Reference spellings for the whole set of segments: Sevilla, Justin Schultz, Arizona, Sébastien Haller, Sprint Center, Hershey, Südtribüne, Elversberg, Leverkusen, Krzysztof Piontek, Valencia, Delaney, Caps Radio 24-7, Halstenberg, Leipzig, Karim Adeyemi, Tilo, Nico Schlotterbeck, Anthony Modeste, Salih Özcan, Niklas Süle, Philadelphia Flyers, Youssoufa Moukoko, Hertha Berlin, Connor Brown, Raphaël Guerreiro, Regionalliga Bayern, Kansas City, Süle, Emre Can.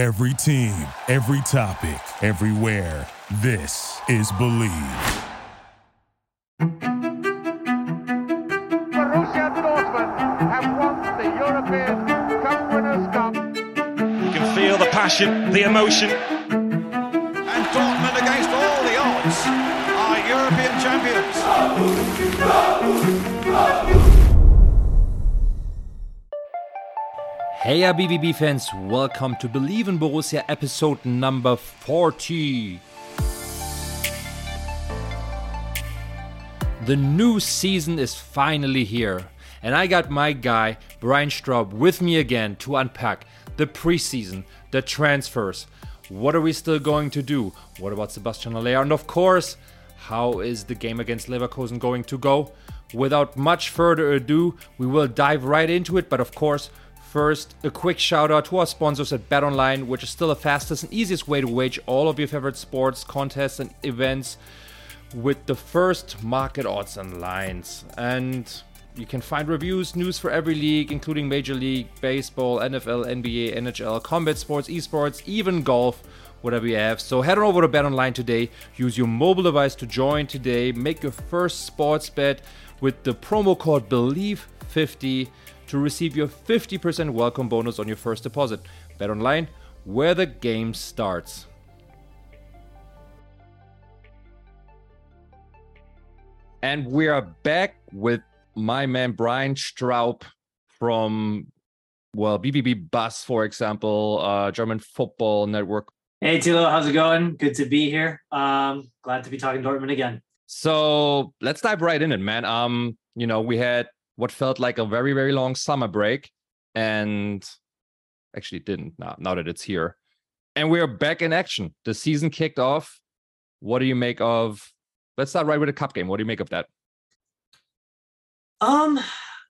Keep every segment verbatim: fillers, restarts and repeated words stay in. Every team, every topic, everywhere. This is Believe. Borussia Dortmund have won the European Cup Winners' Cup. You can feel the passion, the emotion. And Dortmund, against all the odds, are European champions. Hey B V B fans, welcome to Believe in Borussia episode number forty. The new season is finally here and I got my guy Brian Straub with me again to unpack the preseason, the transfers, what are we still going to do, what about Sébastien Haller, and of course, how is the game against Leverkusen going to go? Without much further ado, we will dive right into it, but of course, first, a quick shout out to our sponsors at BetOnline, which is still the fastest and easiest way to wager all of your favorite sports, contests and events with the first market odds and lines. And you can find reviews, news for every league, including Major League Baseball, N F L, N B A, N H L, combat sports, esports, even golf, whatever you have. So head on over to BetOnline today, use your mobile device to join today, make your first sports bet with the promo code BELIEVE fifty to receive your fifty percent welcome bonus on your first deposit. Bet online, where the game starts. And we are back with my man Brian Straub from, well, B B B Bus, for example, uh, German Football Network. Hey Tilo, how's it going? Good to be here. Um, glad to be talking Dortmund again. So let's dive right in it, man. Um, you know, we had what felt like a very, very long summer break, and actually didn't now, now that it's here. And we're back in action. The season kicked off. What do you make of, let's start right with a cup game. What do you make of that? Um,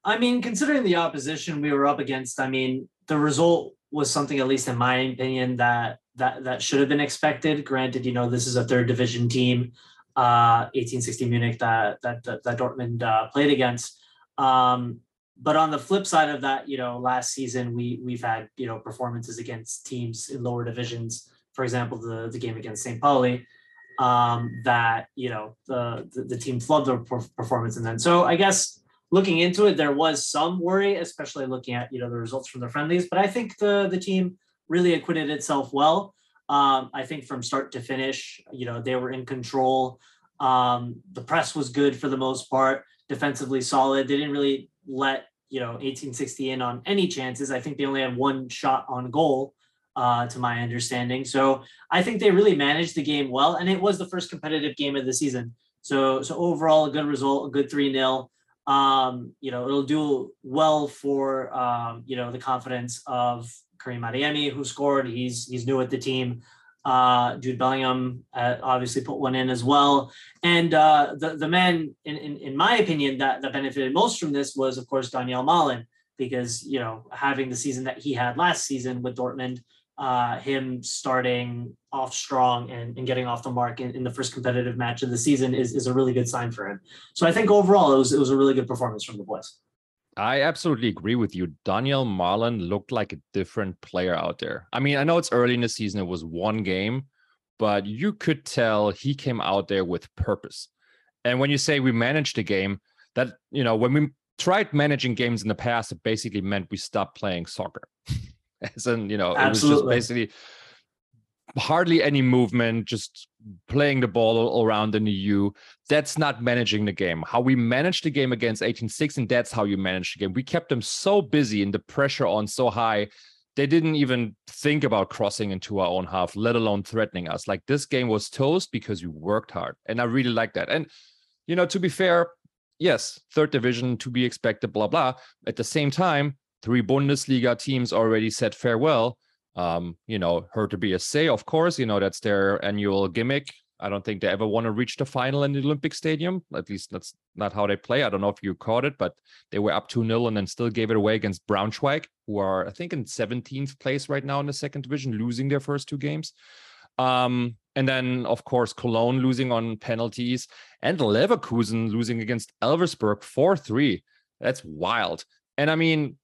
I mean, considering the opposition we were up against, I mean, the result was something, at least in my opinion, that that that should have been expected. Granted, you know, this is a third division team, uh, eighteen sixty Munich that, that, that, that Dortmund uh, played against. Um, but on the flip side of that, you know, last season we we've had, you know, performances against teams in lower divisions, for example, the, the game against Saint Pauli, um, that, you know, the, the, the team flubbed their performance. And then, so I guess looking into it, there was some worry, especially looking at, you know, the results from the friendlies, but I think the, the team really acquitted itself well. Um, I think from start to finish, you know, they were in control. Um, the press was good for the most part. Defensively solid. They didn't really let, you know, eighteen sixty in on any chances. I think they only had one shot on goal, uh, to my understanding. So I think they really managed the game well, and it was the first competitive game of the season. So, so overall, a good result, a good three nil. Um, you know, it'll do well for, um, you know, the confidence of Karim Adeyemi, who scored. He's he's new at the team. Uh, Jude Bellingham uh, obviously put one in as well. And uh, the, the man, in, in, in my opinion, that, that benefited most from this was, of course, Donyell Malen, because, you know, having the season that he had last season with Dortmund, uh, him starting off strong and, and getting off the mark in, in the first competitive match of the season is, is a really good sign for him. So I think overall, it was, it was a really good performance from the boys. I absolutely agree with you. Donyell Malen looked like a different player out there. I mean, I know it's early in the season. It was one game, but you could tell he came out there with purpose. And when you say we managed the game, that, you know, when we tried managing games in the past, it basically meant we stopped playing soccer. As in, you know, absolutely. It was just basically hardly any movement, just playing the ball around in the U. That's not managing the game. How we managed the game against eighteen sixteen, that's how you manage the game. We kept them so busy and the pressure on so high, they didn't even think about crossing into our own half, let alone threatening us. Like, this game was toast because we worked hard. And I really like that. And, you know, to be fair, yes, third division to be expected, blah, blah. At the same time, three Bundesliga teams already said farewell. Um, you know, Hertha B S C, of course, you know, that's their annual gimmick. I don't think they ever want to reach the final in the Olympic Stadium. At least that's not how they play. I don't know if you caught it, but they were up two nil and then still gave it away against Braunschweig, who are, I think, in seventeenth place right now in the second division, losing their first two games. Um, and then, of course, Cologne losing on penalties and Leverkusen losing against Elversberg four three. That's wild. And I mean,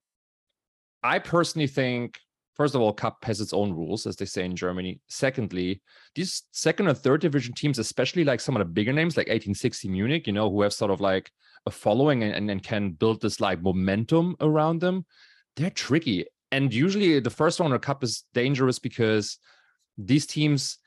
I personally think First of all, Cup has its own rules, as they say in Germany. Secondly, these second and third division teams, especially like some of the bigger names, like eighteen sixty Munich, you know, who have sort of like a following and, and, and can build this like momentum around them, they're tricky. And usually the first round of Cup is dangerous because these teams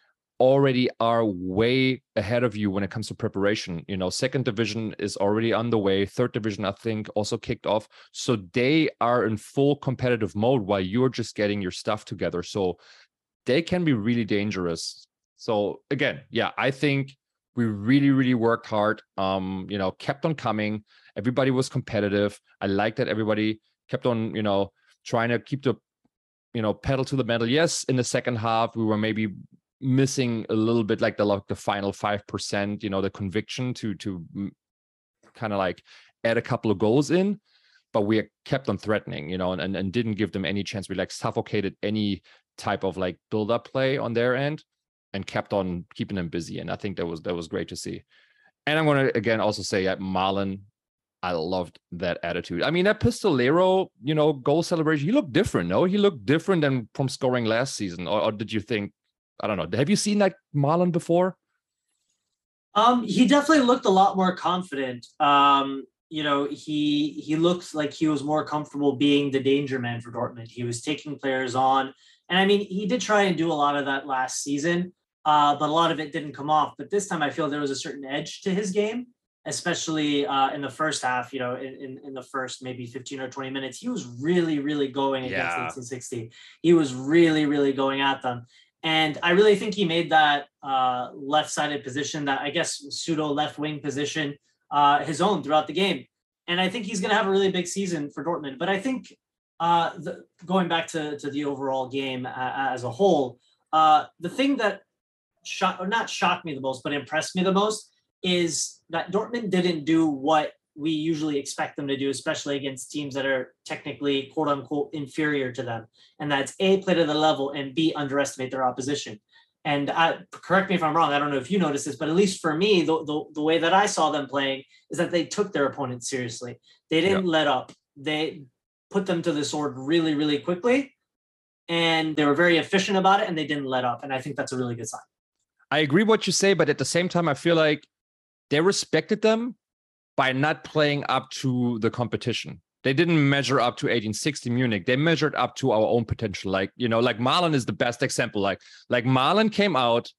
already are way ahead of you when it comes to preparation. You know, second division is already underway. Third division, I think, also kicked off. So they are in full competitive mode while you're just getting your stuff together. So they can be really dangerous. So again, yeah, I think we really, really worked hard. Um, you know, kept on coming. Everybody was competitive. I like that everybody kept on, you know, trying to keep the, you know, pedal to the metal. Yes, in the second half, we were maybe missing a little bit, like the like the final five percent, you know, the conviction to to kind of like add a couple of goals in, but we kept on threatening, you know, and, and, and didn't give them any chance. We like suffocated any type of like build-up play on their end and kept on keeping them busy. And I think that was that was great to see. And I'm going to again also say that Malen, I loved that attitude. I mean, that Pistolero, you know, goal celebration, he looked different, no? He looked different than from scoring last season. Or, or did you think, I don't know. Have you seen that Malen before? Um, he definitely looked a lot more confident. Um, you know, he he looks like he was more comfortable being the danger man for Dortmund. He was taking players on. And I mean, he did try and do a lot of that last season, uh, but a lot of it didn't come off. But this time I feel there was a certain edge to his game, especially uh, in the first half, you know, in, in, in the first maybe fifteen or twenty minutes. He was really, really going against yeah. eighteen sixty. He was really, really going at them. And I really think he made that uh, left-sided position, that I guess pseudo left-wing position, uh, his own throughout the game. And I think he's going to have a really big season for Dortmund. But I think uh, the, going back to, to the overall game uh, as a whole, uh, the thing that shocked, or not shocked me the most, but impressed me the most is that Dortmund didn't do what we usually expect them to do, especially against teams that are technically quote unquote inferior to them. And that's A, play to the level, and B, underestimate their opposition. And I, correct me if I'm wrong, I don't know if you noticed this, but at least for me, the, the, the way that I saw them playing is that they took their opponent seriously. They didn't yeah. let up. They put them to the sword really, really quickly, and they were very efficient about it, and they didn't let up. And I think that's a really good sign. I agree what you say, but at the same time, I feel like they respected them by not playing up to the competition. They didn't measure up to eighteen sixty Munich. They measured up to our own potential. Like, you know, like Malen is the best example. Like, like Malen came out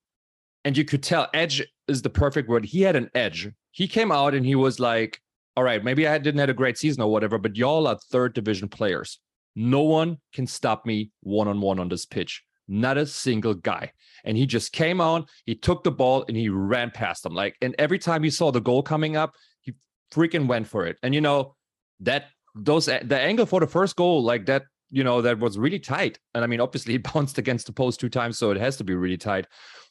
and you could tell, edge is the perfect word. He had an edge. He came out and he was like, all right, maybe I didn't have a great season or whatever, but y'all are third division players. No one can stop me one-on-one on this pitch. Not a single guy. And he just came out, he took the ball and he ran past them. Like, and every time he saw the goal coming up, freaking went for it. And you know that those the angle for the first goal, like that, you know, that was really tight. And I mean, obviously it bounced against the post two times, so it has to be really tight.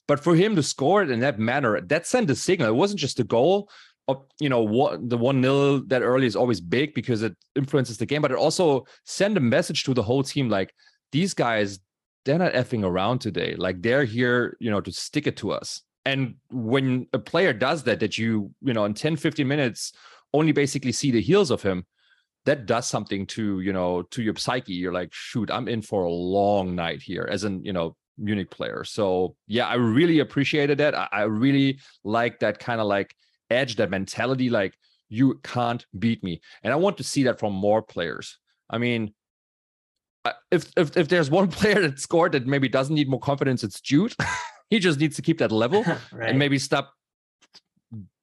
But for him to score it in that manner, that sent a signal. It wasn't just a goal. Of, you know, what the one nil that early is always big because it influences the game, but it also sent a message to the whole team, like, these guys, they're not effing around today. Like, they're here, you know, to stick it to us. And when a player does that, that you, you know, in ten, fifteen minutes only basically see the heels of him, that does something to, you know, to your psyche. You're like, shoot, I'm in for a long night here as an, you know, Munich player. So yeah, I really appreciated that. I, I really like that kind of like edge, that mentality, like, you can't beat me. And I want to see that from more players. I mean, if if, if there's one player that scored that maybe doesn't need more confidence, it's Jude. He just needs to keep that level right. and maybe stop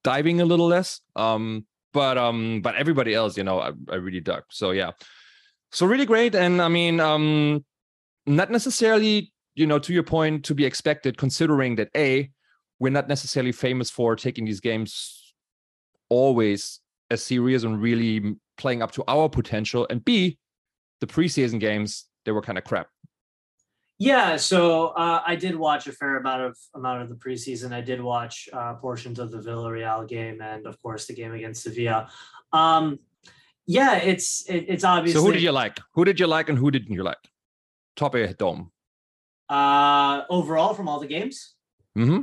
diving a little less. Um, but um, but everybody else, you know, I, I really dug. So, yeah. So really great. And I mean, um, not necessarily, you know, to your point, to be expected, considering that, A, we're not necessarily famous for taking these games always as serious and really playing up to our potential. And B, the preseason games, they were kind of crap. Yeah, so uh, I did watch a fair amount of amount of the preseason. I did watch uh, portions of the Villarreal game and, of course, the game against Sevilla. Um, yeah, it's it, it's obviously. So who did you like? Who did you like and who didn't you like? Top of your dome. Uh, overall, from all the games. Mm-hmm.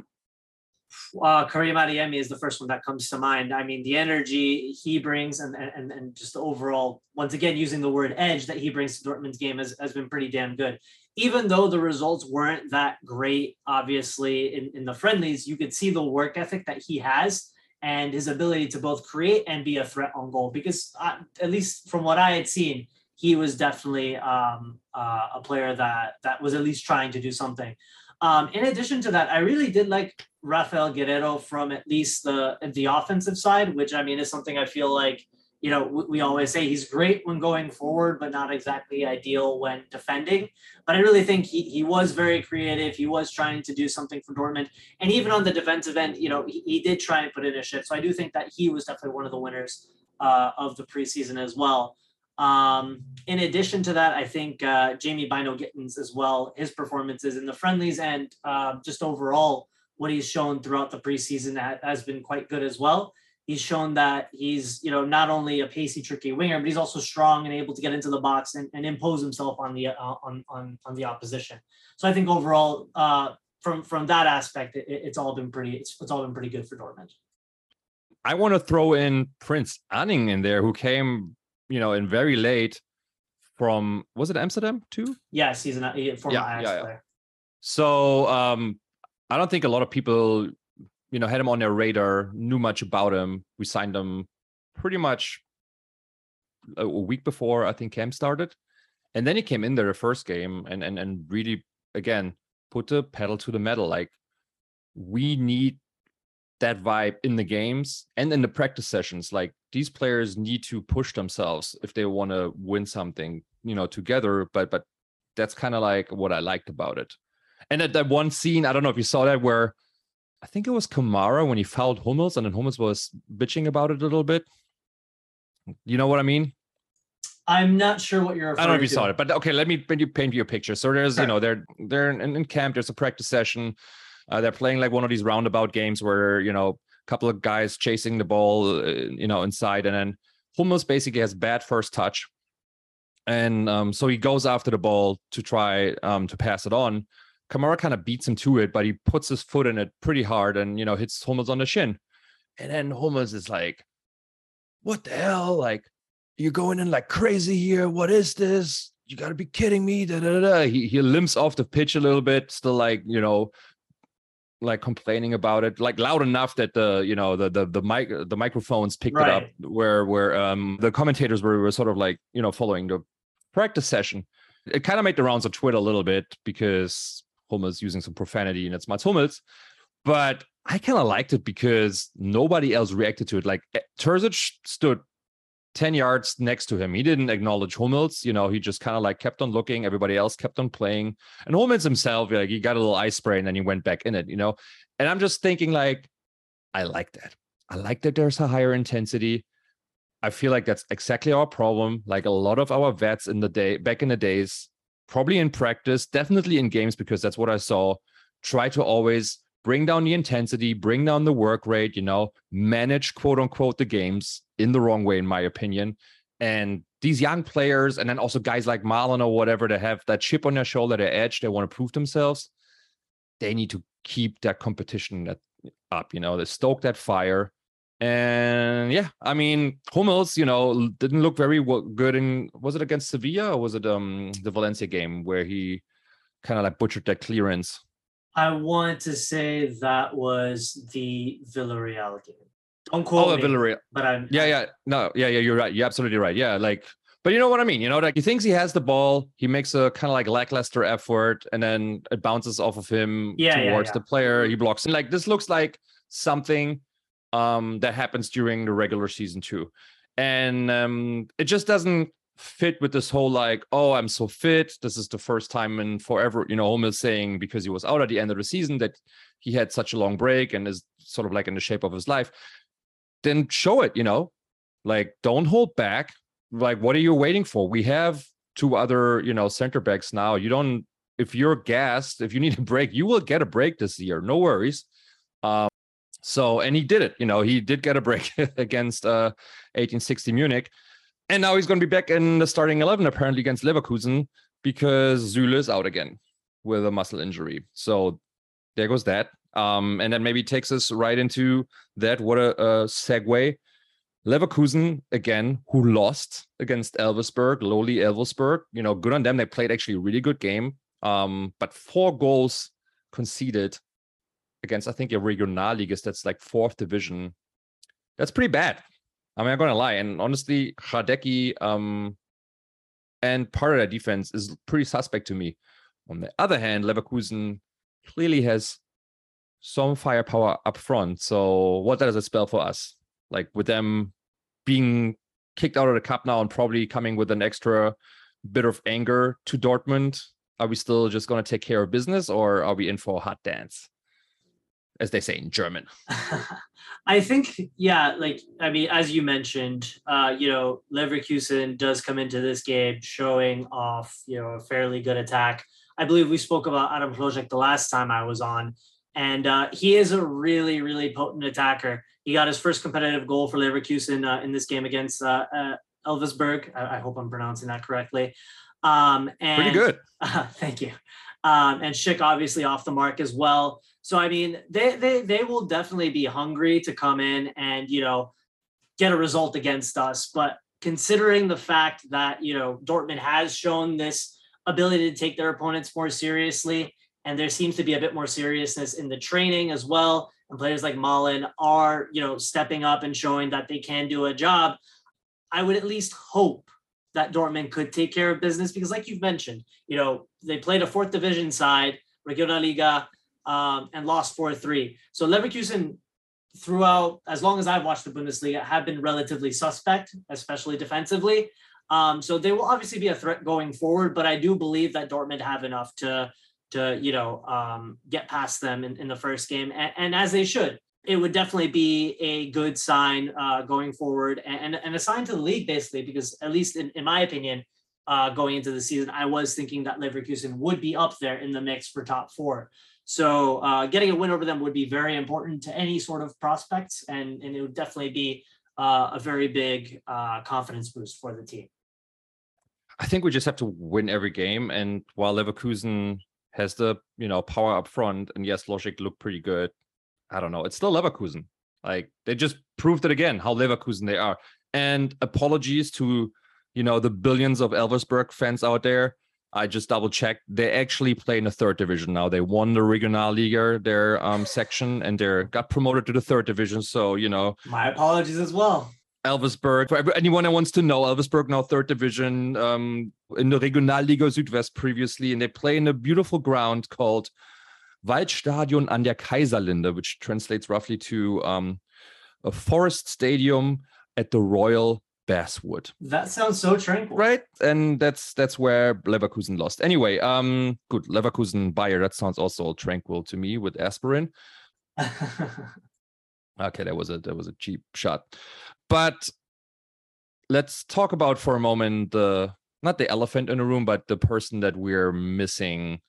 uh, Karim Adeyemi is the first one that comes to mind. I mean, the energy he brings and and and just the overall, once again, using the word edge that he brings to Dortmund's game has, has been pretty damn good. Even though the results weren't that great, obviously, in, in the friendlies, you could see the work ethic that he has and his ability to both create and be a threat on goal. Because I, at least from what I had seen, he was definitely um, uh, a player that, that was at least trying to do something. Um, in addition to that, I really did like Raphaël Guerreiro from at least the, the offensive side, which, I mean, is something I feel like, you know, we always say he's great when going forward, but not exactly ideal when defending. But I really think he, he was very creative. He was trying to do something for Dortmund. And even on the defensive end, you know, he, he did try and put in a shift. So I do think that he was definitely one of the winners uh, of the preseason as well. Um, in addition to that, I think uh, Jamie Bynoe Gittins as well, his performances in the friendlies and uh, just overall what he's shown throughout the preseason has been quite good as well. He's shown that he's, you know, not only a pacey, tricky winger, but he's also strong and able to get into the box and, and impose himself on the uh, on, on on the opposition. So I think overall, uh, from from that aspect, it, it's all been pretty. It's, it's all been pretty good for Dortmund. I want to throw in Prince Aning in there, who came, you know, in very late from, was it Amsterdam too? Yes, he's an, a former yeah, Ajax yeah, yeah. player. So um, I don't think a lot of people, you know, had him on their radar, knew much about him. We signed him pretty much a week before I think camp started. And then he came in there the first game and and and really, again, put the pedal to the metal. Like, we need that vibe in the games and in the practice sessions. Like, these players need to push themselves if they want to win something, you know, together. But but that's kind of like what I liked about it. And at that one scene, I don't know if you saw that, where I think it was Kamara when he fouled Hummels, and then Hummels was bitching about it a little bit. You know what I mean? I'm not sure what you're referring to. I don't know if you to. saw it, but okay, let me paint you a picture. So there's, sure. you know, they're they're in, in camp. There's a practice session. Uh, they're playing like one of these roundabout games where, you know, a couple of guys chasing the ball, uh, you know, inside, and then Hummels basically has bad first touch, and um, so he goes after the ball to try um, to pass it on. Kamara kind of beats him to it, but he puts his foot in it pretty hard and, you know, hits Hummels on the shin. And then Hummels is like, what the hell? Like, you're going in like crazy here. What is this? You got to be kidding me. Da, da, da. He, he limps off the pitch a little bit, still like, you know, like complaining about it, like loud enough that the, you know, the the the mic the microphones picked right. it up where, where um the commentators were, were sort of like, you know, following the practice session. It kind of made the rounds on Twitter a little bit because Hummels using some profanity, and it's Mats Hummels, but I kind of liked it because nobody else reacted to it. Like, Terzić stood ten yards next to him. He didn't acknowledge Hummels, you know, he just kind of like kept on looking. Everybody else kept on playing, and Hummels himself, like, he got a little eye spray and then he went back in it, you know. And I'm just thinking, like, I like that. I like that there's a higher intensity. I feel like that's exactly our problem. Like, a lot of our vets in the day, back in the days, probably in practice, definitely in games, because that's what I saw, try to always bring down the intensity, bring down the work rate, you know, manage, quote unquote, the games in the wrong way, in my opinion. And these young players, and then also guys like Malen or whatever, that have that chip on their shoulder, their edge, they want to prove themselves. They need to keep that competition up, you know, they stoke that fire. And yeah, I mean, Hummels, you know, didn't look very good in, was it against Sevilla or was it um the Valencia game where he kind of like butchered that clearance? I want to say that was the Villarreal game. Don't quote oh, me, Villarreal. But I'm yeah, yeah, no, yeah, yeah, you're right, you're absolutely right, yeah, like, but you know what I mean, you know, like, he thinks he has the ball, he makes a kind of like lackluster effort, and then it bounces off of him yeah, towards yeah, yeah. the player, he blocks, and like, this looks like something Um, that happens during the regular season too. And um, it just doesn't fit with this whole like, oh, I'm so fit. This is the first time in forever, you know, Hummels saying, because he was out at the end of the season, that he had such a long break and is sort of like in the shape of his life. Then show it, you know, like, don't hold back. Like, what are you waiting for? We have two other, you know, center backs now. You don't, if you're gassed, if you need a break, you will get a break this year. No worries. Um, So, and he did it, you know, he did get a break against uh, eighteen sixty Munich. And now he's going to be back in the starting eleven, apparently, against Leverkusen, because Süle is out again with a muscle injury. So there goes that. Um, and that maybe takes us right into that. What a, a segue. Leverkusen, again, who lost against Elversberg, lowly Elversberg. You know, good on them. They played actually a really good game. Um, but four goals conceded against, I think, a Regionalliga. That's like fourth division. That's pretty bad. I'm not going to lie. And honestly, Hradecki um, and part of their defense is pretty suspect to me. On the other hand, Leverkusen clearly has some firepower up front. So what does it spell for us? Like with them being kicked out of the cup now and probably coming with an extra bit of anger to Dortmund, are we still just going to take care of business, or are we in for a hot dance, as they say in German? I think, yeah, like, I mean, as you mentioned, uh, you know, Leverkusen does come into this game showing off, you know, a fairly good attack. I believe we spoke about Adam Hložek the last time I was on, and uh, he is a really, really potent attacker. He got his first competitive goal for Leverkusen uh, in this game against uh, uh, Elversberg. I-, I hope I'm pronouncing that correctly. Um, and, Pretty good. Uh, thank you. Um, and Schick obviously off the mark as well. So, I mean, they they they will definitely be hungry to come in and, you know, get a result against us. But considering the fact that, you know, Dortmund has shown this ability to take their opponents more seriously, and there seems to be a bit more seriousness in the training as well, and players like Malen are, you know, stepping up and showing that they can do a job, I would at least hope that Dortmund could take care of business, because like you've mentioned, you know, they played a fourth division side, Regionalliga, um, and lost four three. So Leverkusen throughout, as long as I've watched the Bundesliga, have been relatively suspect, especially defensively. Um, so they will obviously be a threat going forward, but I do believe that Dortmund have enough to, to you know, um, get past them in, in the first game. And, and as they should, it would definitely be a good sign uh, going forward, and, and, and a sign to the league, basically, because at least in, in my opinion, uh, going into the season, I was thinking that Leverkusen would be up there in the mix for top four. So uh, getting a win over them would be very important to any sort of prospects, and, and it would definitely be uh, a very big uh, confidence boost for the team. I think we just have to win every game, and while Leverkusen has the, you know, power up front, and yes, Hložek looked pretty good, I don't know. It's still Leverkusen. Like, they just proved it again, how Leverkusen they are. And apologies to, you know, the billions of Elversberg fans out there. I just double checked. They actually play in the third division now. They won the Regionalliga, their um, section, and they got promoted to the third division. So, you know, my apologies as well. Elversberg, for anyone that wants to know, Elversberg now third division um, in the Regionalliga Südwest previously, and they play in a beautiful ground called Waldstadion an der Kaiserlinde, which translates roughly to um, a forest stadium at the Royal Basswood. That sounds so tranquil. Right? And that's that's where Leverkusen lost. Anyway, um, good. Leverkusen, Bayer, that sounds also tranquil to me with aspirin. Okay, that was a that was a cheap shot. But let's talk about for a moment the, not the elephant in the room, but the person that we're missing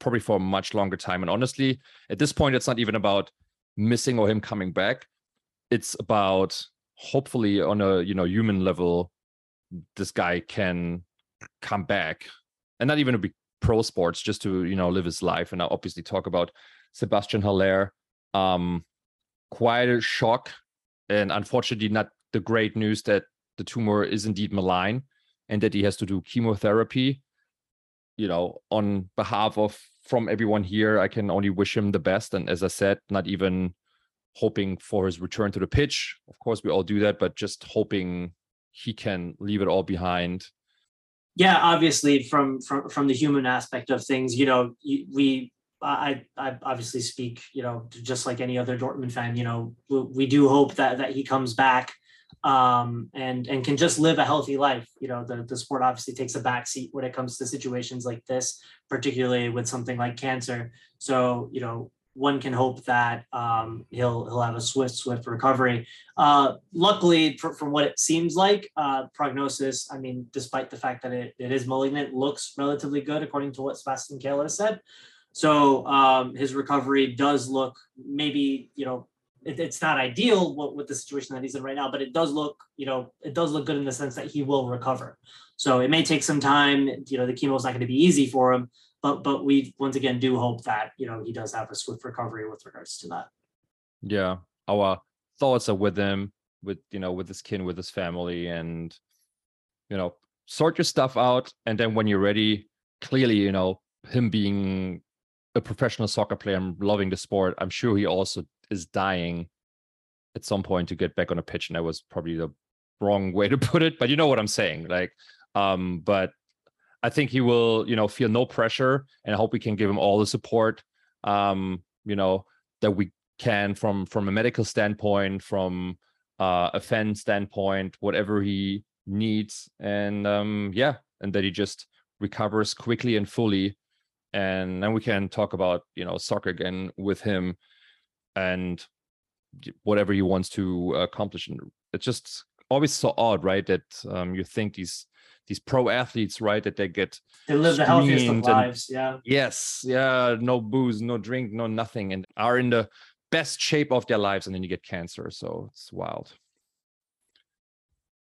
probably for a much longer time. And honestly, at this point, it's not even about missing or him coming back. It's about, hopefully, on a, you know, human level, this guy can come back, and not even to be pro sports, just to, you know, live his life. And I obviously talk about Sébastien Haller. Um, quite a shock, and unfortunately not the great news that the tumor is indeed malign and that he has to do chemotherapy. You know, on behalf of from everyone here, I can only wish him the best. And as I said, not even hoping for his return to the pitch. Of course, we all do that, but just hoping he can leave it all behind. Yeah, obviously, from from, from the human aspect of things, you know, we I I obviously speak, you know, just like any other Dortmund fan. You know, we do hope that that he comes back um and and can just live a healthy life. You know, the, the sport obviously takes a backseat when it comes to situations like this, particularly with something like cancer. So, you know, one can hope that um he'll he'll have a swift swift recovery. Uh luckily, for, from what it seems like, uh prognosis, I mean, despite the fact that it, it is malignant, looks relatively good according to what Sebastian Haller said. So um his recovery does look, maybe, you know, it's not ideal with the situation that he's in right now, but it does look, you know, it does look good in the sense that he will recover. So it may take some time. You know, the chemo is not going to be easy for him, but but we once again do hope that, you know, he does have a swift recovery with regards to that. Yeah, our thoughts are with him, with, you know, with his kin, with his family, and, you know, sort your stuff out, and then when you're ready. Clearly, you know, him being a professional soccer player and loving the sport, I'm sure he also is dying at some point to get back on a pitch, and that was probably the wrong way to put it, but you know what I'm saying. Like, um, but I think he will, you know, feel no pressure, and I hope we can give him all the support, um, you know, that we can from from a medical standpoint, from uh, a fan standpoint, whatever he needs, and um, yeah, and that he just recovers quickly and fully, and then we can talk about, you know, soccer again with him and whatever he wants to accomplish. And it's just always so odd, right, that um, you think these these pro athletes, right, that they get they live the healthiest of lives, and, yeah yes yeah no booze, no drink, no nothing, and are in the best shape of their lives, and then you get cancer. So it's wild.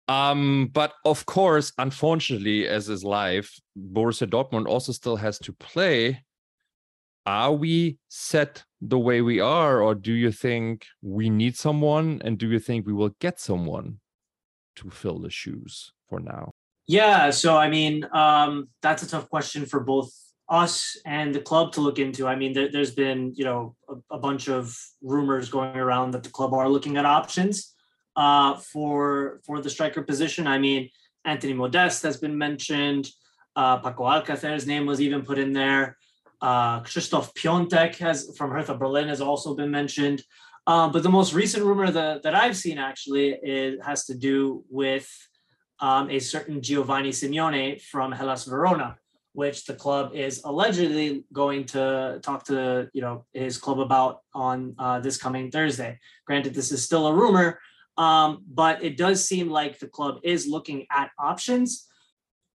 Um, but of course, unfortunately, as is life, Borussia Dortmund also still has to play. Are we set the way we are, or do you think we need someone, and do you think we will get someone to fill the shoes for now? Yeah, so I mean, um, that's a tough question for both us and the club to look into. I mean, there, there's been, you know, a, a bunch of rumors going around that the club are looking at options uh for for the striker position. I mean, Anthony Modeste has been mentioned, uh Paco Alcacer's name was even put in there, uh Krzysztof Piontek has from Hertha Berlin has also been mentioned, um uh, but the most recent rumor that, that I've seen actually it has to do with um a certain Giovanni Simeone from Hellas Verona, which the club is allegedly going to talk to, you know, his club about on uh this coming Thursday. Granted, this is still a rumor. Um, but it does seem like the club is looking at options,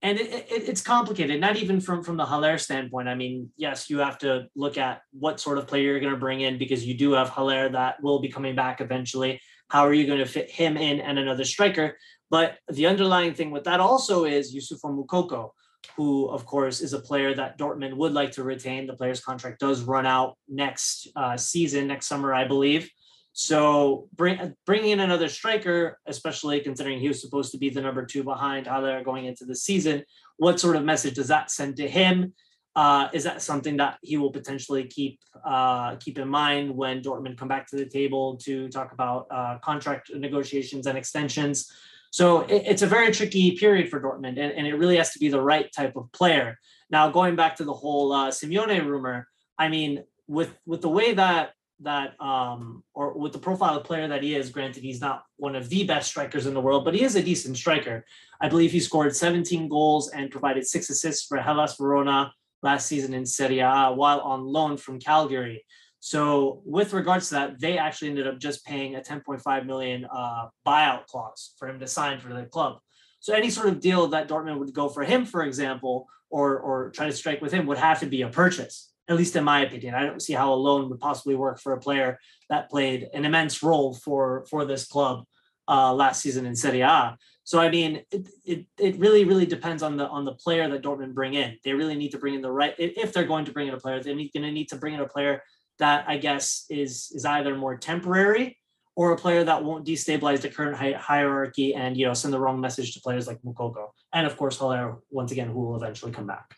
and it, it, it's complicated, not even from, from the Haller standpoint. I mean, yes, you have to look at what sort of player you're going to bring in, because you do have Haller that will be coming back eventually. How are you going to fit him in and another striker? But the underlying thing with that also is Youssoufa Moukoko, who, of course, is a player that Dortmund would like to retain. The player's contract does run out next uh, season, next summer, I believe. So bring, bringing in another striker, especially considering he was supposed to be the number two behind Haller going into the season, what sort of message does that send to him? Uh, is that something that he will potentially keep uh, keep in mind when Dortmund come back to the table to talk about uh, contract negotiations and extensions? So it, it's a very tricky period for Dortmund, and, and it really has to be the right type of player. Now, going back to the whole uh, Simeone rumor, I mean, with, with the way that that um or with the profile of player that he is, granted he's not one of the best strikers in the world, but he is a decent striker. I believe he scored seventeen goals and provided six assists for Hellas Verona last season in Serie A while on loan from Calgary. So with regards to that, they actually ended up just paying a ten point five million uh buyout clause for him to sign for the club. So any sort of deal that Dortmund would go for him, for example, or or try to strike with him would have to be a purchase. At least in my opinion. I don't see how a loan would possibly work for a player that played an immense role for, for this club uh, last season in Serie A. So, I mean, it, it it really, really depends on the on the player that Dortmund bring in. They really need to bring in the right, if they're going to bring in a player, they're going to need to bring in a player that I guess is, is either more temporary or a player that won't destabilize the current hi- hierarchy and, you know, send the wrong message to players like Moukoko. And of course, Haller, once again, who will eventually come back.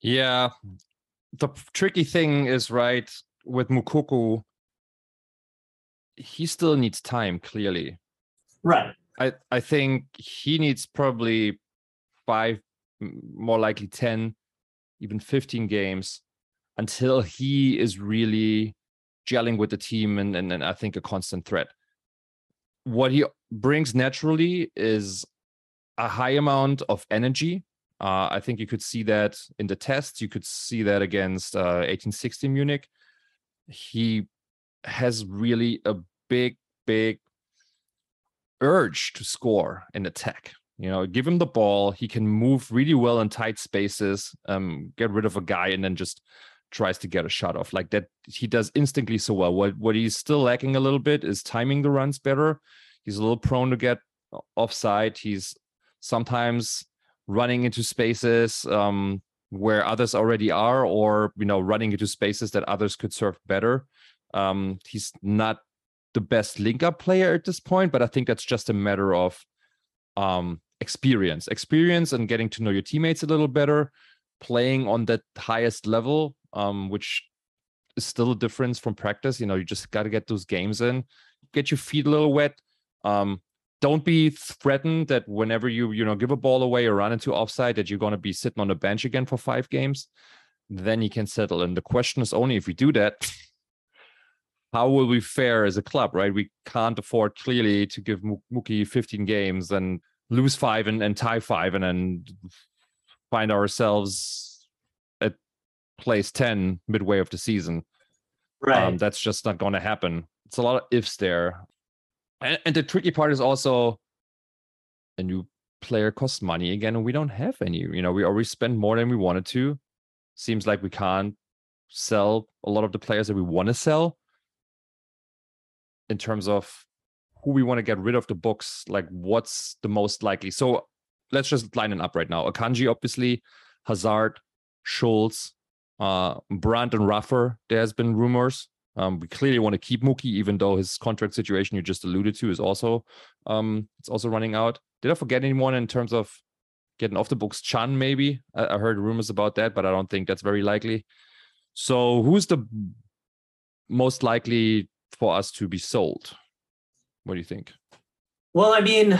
Yeah. The tricky thing is, right, with Moukoko, he still needs time, clearly. Right. I, I think he needs probably five, more likely ten, even fifteen games until he is really gelling with the team and, and, and I think a constant threat. What he brings naturally is a high amount of energy. Uh, I think you could see that in the tests. You could see that against uh, eighteen sixty Munich. He has really a big, big urge to score and attack. You know, give him the ball. He can move really well in tight spaces, um, get rid of a guy, and then just tries to get a shot off. Like that, he does instantly so well. What, what he's still lacking a little bit is timing the runs better. He's a little prone to get offside. He's sometimes running into spaces, um, where others already are, or, you know, running into spaces that others could serve better. Um, he's not the best link-up player at this point, but I think that's just a matter of um, experience, experience, and getting to know your teammates a little better, playing on that highest level, um, which is still a difference from practice. You know, you just got to get those games in, get your feet a little wet. Um, Don't be threatened that whenever you, you know, give a ball away or run into offside, that you're going to be sitting on the bench again for five games. Then you can settle. And the question is only if we do that, how will we fare as a club, right? We can't afford clearly to give Mookie fifteen games and lose five and, and tie five and then find ourselves at place ten midway of the season. Right. Um, that's just not going to happen. It's a lot of ifs there. And the tricky part is also a new player costs money again, and we don't have any. You know, we already spend more than we wanted to. Seems like we can't sell a lot of the players that we want to sell. In terms of who we want to get rid of the books, like what's the most likely? So let's just line it up right now. Akanji, obviously, Hazard, Schultz, uh, Brandt and Raffer. There has been rumors. Um, we clearly want to keep Mookie, even though his contract situation you just alluded to is also um, it's also running out. Did I forget anyone in terms of getting off the books? Chan, maybe. I, I heard rumors about that, but I don't think that's very likely. So who's the most likely for us to be sold? What do you think? Well, I mean,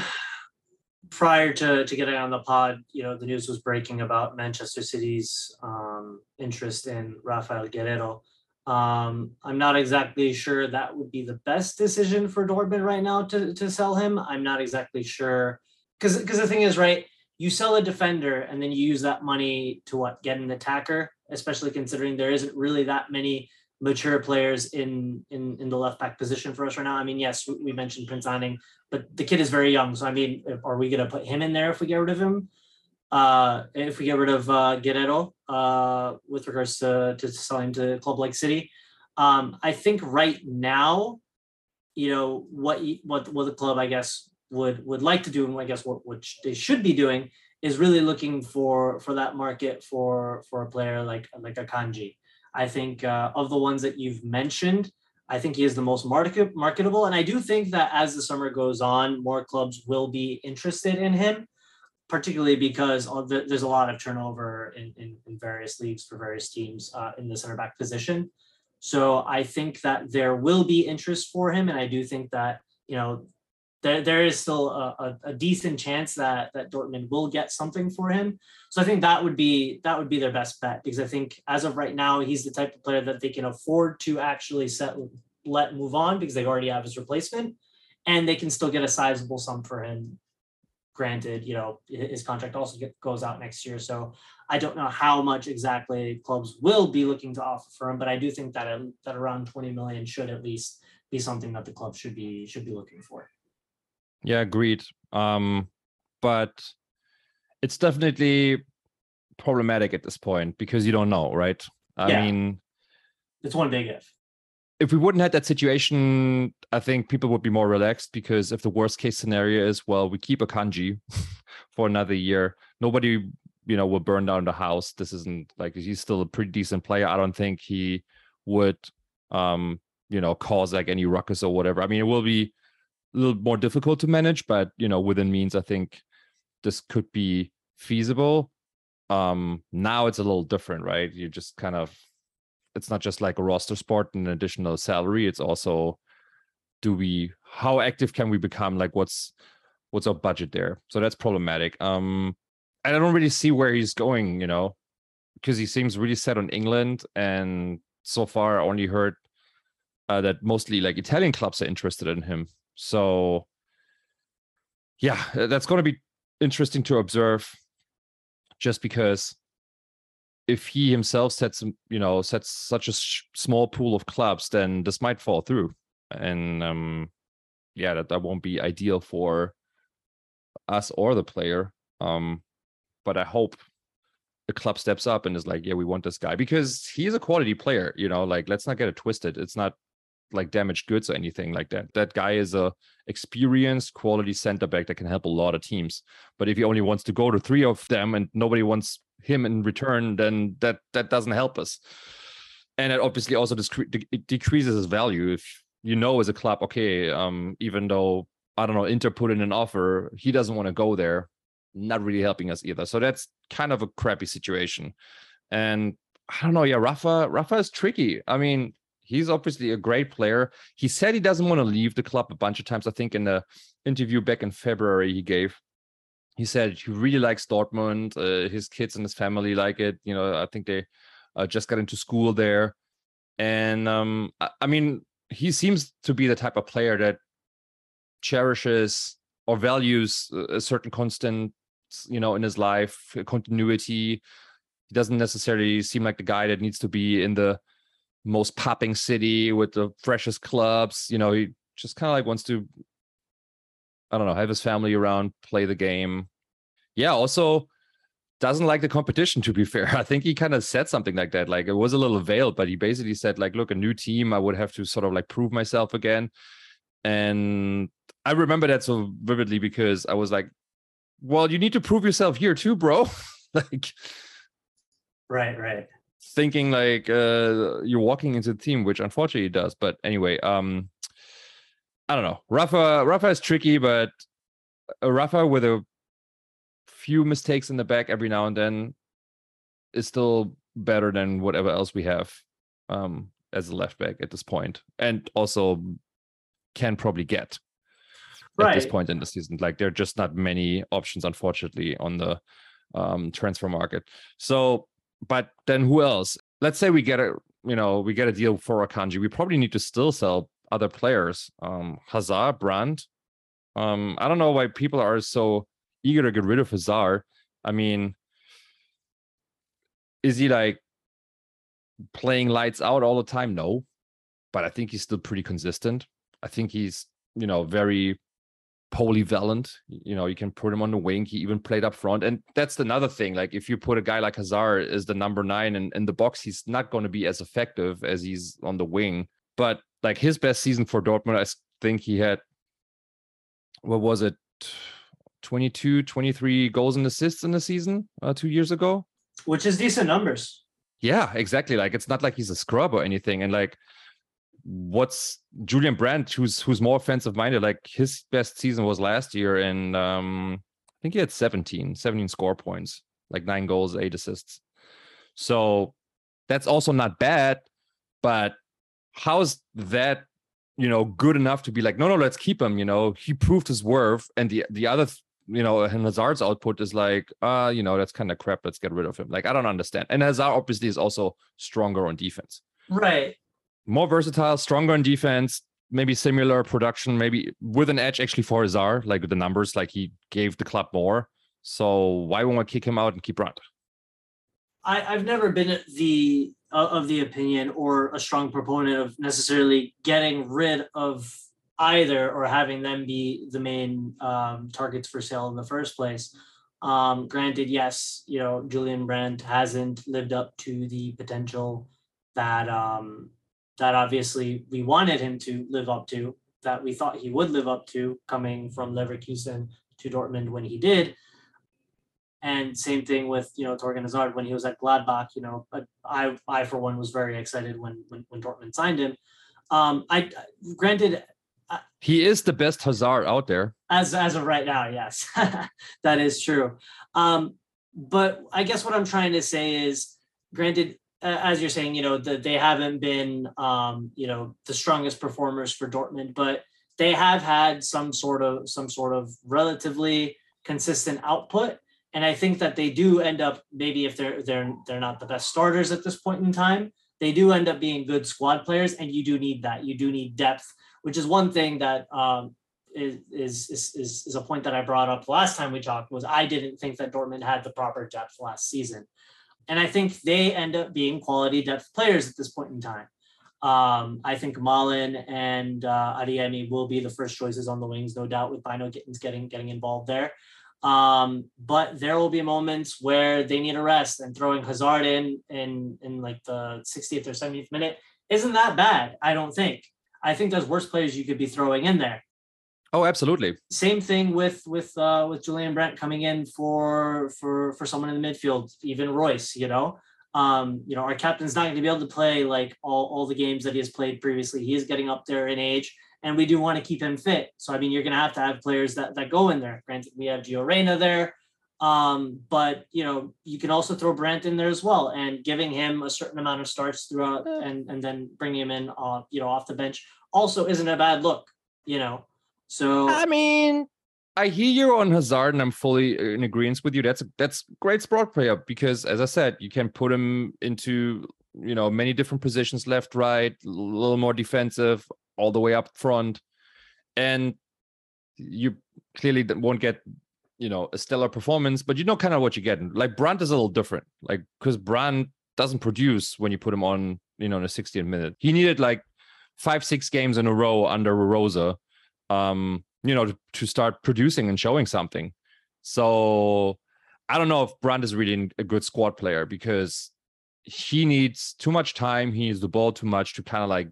prior to, to getting on the pod, you know, the news was breaking about Manchester City's um, interest in Raphaël Guerreiro. Um, I'm not exactly sure that would be the best decision for Dortmund right now to, to sell him. I'm not exactly sure. Because because the thing is, right, you sell a defender and then you use that money to what? Get an attacker, especially considering there isn't really that many mature players in, in, in the left back position for us right now. I mean, yes, we mentioned Prince Aning, but the kid is very young. So, I mean, are we going to put him in there if we get rid of him? Uh, if we get rid of uh, Guerreiro uh, with regards to, to selling to a club like City, um, I think right now, you know, what what what the club, I guess, would would like to do, and I guess what which they should be doing, is really looking for for that market for for a player like like Akanji. I think uh, of the ones that you've mentioned, I think he is the most market, marketable, and I do think that as the summer goes on, more clubs will be interested in him, particularly because there's a lot of turnover in, in, in various leagues for various teams uh, in the center back position. So I think that there will be interest for him. And I do think that, you know, there, there is still a, a, a decent chance that, that Dortmund will get something for him. So I think that would be, that would be their best bet, because I think as of right now, he's the type of player that they can afford to actually set, let move on, because they already have his replacement and they can still get a sizable sum for him. Granted, you know, his contract also get, goes out next year. So I don't know how much exactly clubs will be looking to offer for him, but I do think that a, that around twenty million should at least be something that the club should be should be looking for. Yeah, agreed. Um, but it's definitely problematic at this point because you don't know, right? I yeah. mean, it's one big if. If we wouldn't have that situation, I think people would be more relaxed, because if the worst case scenario is, well, we keep Akanji for another year, nobody, you know, will burn down the house. This isn't like, he's still a pretty decent player. I don't think he would, um, you know, cause like any ruckus or whatever. I mean, it will be a little more difficult to manage, but, you know, within means, I think this could be feasible. Um, now it's a little different, right? You just kind of, it's not just like a roster sport and an additional salary. It's also, do we, how active can we become? Like what's, what's our budget there? So that's problematic. Um, and I don't really see where he's going, you know, because he seems really set on England. And so far I only heard uh, that mostly like Italian clubs are interested in him. So yeah, that's going to be interesting to observe, just because if he himself sets, you know, sets such a sh- small pool of clubs, then this might fall through, and um, yeah, that, that won't be ideal for us or the player. Um, but I hope the club steps up and is like, yeah, we want this guy, because he's a quality player. You know, like let's not get it twisted. It's not like damaged goods or anything like that. That guy is a experienced quality center back that can help a lot of teams. But if he only wants to go to three of them and nobody wants him in return, then that that doesn't help us. And it obviously also discre- it decreases his value. If you know as a club, okay, um, even though, I don't know, Inter put in an offer, he doesn't want to go there, not really helping us either. So that's kind of a crappy situation. And I don't know, yeah, Rafa, Rafa is tricky. I mean, he's obviously a great player. He said he doesn't want to leave the club a bunch of times. I think in the interview back in February he gave, he said he really likes Dortmund. Uh, his kids and his family like it. You know, I think they uh, just got into school there. And um, I, I mean, he seems to be the type of player that cherishes or values a certain constant, you know, in his life, continuity. He doesn't necessarily seem like the guy that needs to be in the most popping city with the freshest clubs. You know, he just kind of like wants to, I don't know, have his family around, play the game. Yeah, also doesn't like the competition, to be fair. I think he kind of said something like that. Like, it was a little veiled, but he basically said, like, look, a new team, I would have to sort of like prove myself again. And I remember that so vividly because I was like, well, you need to prove yourself here too, bro. Like, right, right. Thinking like uh, you're walking into the team, which unfortunately it does. But anyway, um, I don't know. Rafa, Rafa is tricky, but Rafa with a few mistakes in the back every now and then is still better than whatever else we have um, as a left back at this point, and also can probably get right at this point in the season. Like, there are just not many options, unfortunately, on the um, transfer market. So, but then who else? Let's say we get a, you know, we get a deal for Akanji. We probably need to still sell other players, um, Hazard, Brandt. Um, I don't know why people are so eager to get rid of Hazard. I mean, is he like playing lights out all the time? No, but I think he's still pretty consistent. I think he's, you know, very polyvalent. You know, you can put him on the wing. He even played up front. And that's another thing. Like, if you put a guy like Hazard as the number nine in, in the box, he's not going to be as effective as he's on the wing. But like, his best season for Dortmund, I think he had, what was it, twenty-two, twenty-three goals and assists in the season uh, two years ago? Which is decent numbers. Yeah, exactly. Like, it's not like he's a scrub or anything. And like, what's Julian Brandt, who's who's more offensive minded, like his best season was last year, and um, I think he had seventeen score points, like nine goals, eight assists. So that's also not bad, but how is that, you know, good enough to be like, no, no, let's keep him? You know, he proved his worth, and the the other, you know, and Hazard's output is like, uh, you know, that's kind of crap. Let's get rid of him. Like, I don't understand. And Hazard obviously is also stronger on defense, right? More versatile, stronger in defense, maybe similar production, maybe with an edge actually for Hazard, like the numbers, like he gave the club more. So why won't we kick him out and keep Brandt? I, I've never been the uh, of the opinion or a strong proponent of necessarily getting rid of either or having them be the main um, targets for sale in the first place. Um, granted, yes, you know, Julian Brandt hasn't lived up to the potential that um, that obviously we wanted him to live up to, that we thought he would live up to, coming from Leverkusen to Dortmund when he did. And same thing with, you know, Torgan Hazard when he was at Gladbach. You know, but I, I for one, was very excited when when, when Dortmund signed him. Um, I granted, I, he is the best Hazard out there as as of right now. Yes, that is true. Um, but I guess what I'm trying to say is, granted, as you're saying, you know, that they haven't been, um, you know, the strongest performers for Dortmund, but they have had some sort of some sort of relatively consistent output. And I think that they do end up, maybe if they're they're they're not the best starters at this point in time, they do end up being good squad players, and you do need that. You do need depth, which is one thing that um, is, is is is a point that I brought up last time we talked, was I didn't think that Dortmund had the proper depth last season. And I think they end up being quality depth players at this point in time. Um, I think Malen and uh, Adeyemi will be the first choices on the wings, no doubt, with Bino Gittins getting getting involved there. Um, but there will be moments where they need a rest, and throwing Hazard in, in in like the sixtieth or seventieth minute isn't that bad, I don't think. I think there's worse players you could be throwing in there. Oh, absolutely. Same thing with with uh, with Julian Brandt coming in for for for someone in the midfield, even Royce. You know, um, you know, our captain's not going to be able to play like all, all the games that he has played previously. He is getting up there in age, and we do want to keep him fit. So I mean, you're going to have to have players that that go in there. Granted, we have Gio Reyna there, um, but you know, you can also throw Brandt in there as well, and giving him a certain amount of starts throughout, and and then bringing him in, uh, you know, off the bench also isn't a bad look. You know. So I mean, I hear you on Hazard, and I'm fully in agreement with you. That's that's great sport player because, as I said, you can put him into you know many different positions, left, right, a little more defensive, all the way up front, and you clearly won't get you know a stellar performance, but you know kind of what you're getting. Like Brandt is a little different, like because Brandt doesn't produce when you put him on you know in a sixtieth minute. He needed like five, six games in a row under Rosa. Um, you know, to, to start producing and showing something. So I don't know if Brandt is really a good squad player because he needs too much time. He needs the ball too much to kind of like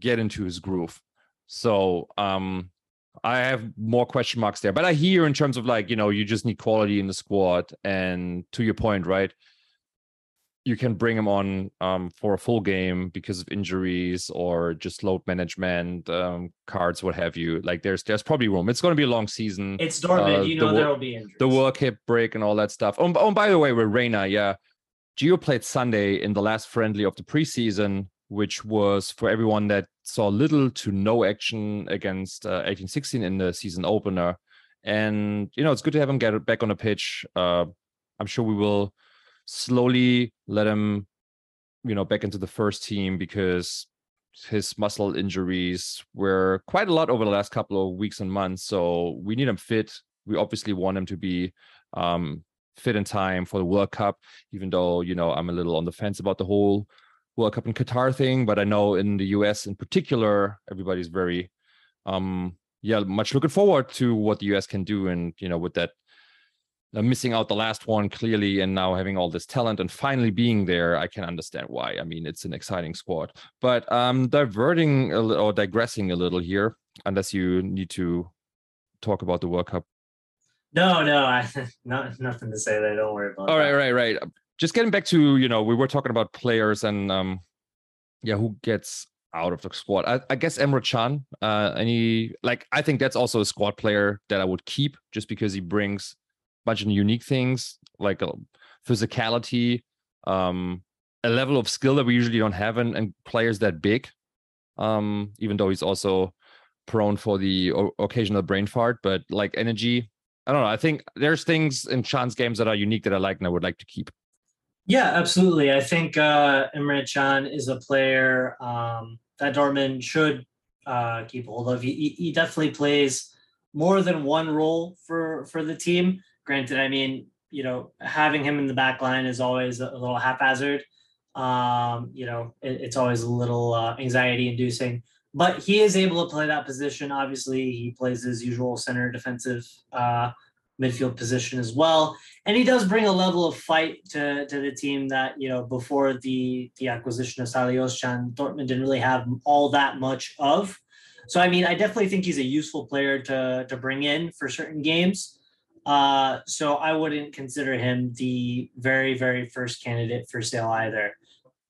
get into his groove. So um, I have more question marks there. But I hear in terms of like, you know, you just need quality in the squad. And to your point, right? You can bring him on um, for a full game because of injuries or just load management, um, cards, what have you. Like there's there's probably room. It's going to be a long season. It's Dortmund. Uh, you know the, there'll be injuries. The World Cup break and all that stuff. Oh, oh, by the way, with Reyna, yeah. Gio played Sunday in the last friendly of the preseason, which was for everyone that saw little to no action against uh, eighteen sixteen in the season opener. And, you know, it's good to have him get back on the pitch. Uh, I'm sure we will slowly let him, you know, back into the first team because his muscle injuries were quite a lot over the last couple of weeks and months. So we need him fit. We obviously want him to be um, fit in time for the World Cup, even though, you know, I'm a little on the fence about the whole World Cup in Qatar thing. But I know in the U S in particular, everybody's very, um, yeah, much looking forward to what the U S can do. And, you know, with that, missing out the last one clearly and now having all this talent and finally being there, I can understand why. I mean, it's an exciting squad. But um, diverting a little, or digressing a little here, unless you need to talk about the World Cup. No, no, I, not nothing to say there. Don't worry about it. All right, right, right. Just getting back to, you know, we were talking about players and, um, yeah, who gets out of the squad. I, I guess Emre Can, uh, any, like, I think that's also a squad player that I would keep just because he brings bunch of unique things like a physicality, um, a level of skill that we usually don't have in, in players that big, um, even though he's also prone for the o- occasional brain fart, but like energy. I don't know. I think there's things in Can's games that are unique that I like and I would like to keep. Yeah, absolutely. I think uh, Emre Can is a player um, that Dortmund should uh, keep hold of. He, he definitely plays more than one role for, for the team. Granted, I mean, you know, having him in the back line is always a little haphazard. Um, you know, it, it's always a little uh, anxiety-inducing. But he is able to play that position. Obviously, he plays his usual center defensive uh, midfield position as well. And he does bring a level of fight to, to the team that, you know, before the, the acquisition of Salih Özcan, Dortmund didn't really have all that much of. So, I mean, I definitely think he's a useful player to, to bring in for certain games. Uh, so I wouldn't consider him the very, very first candidate for sale either.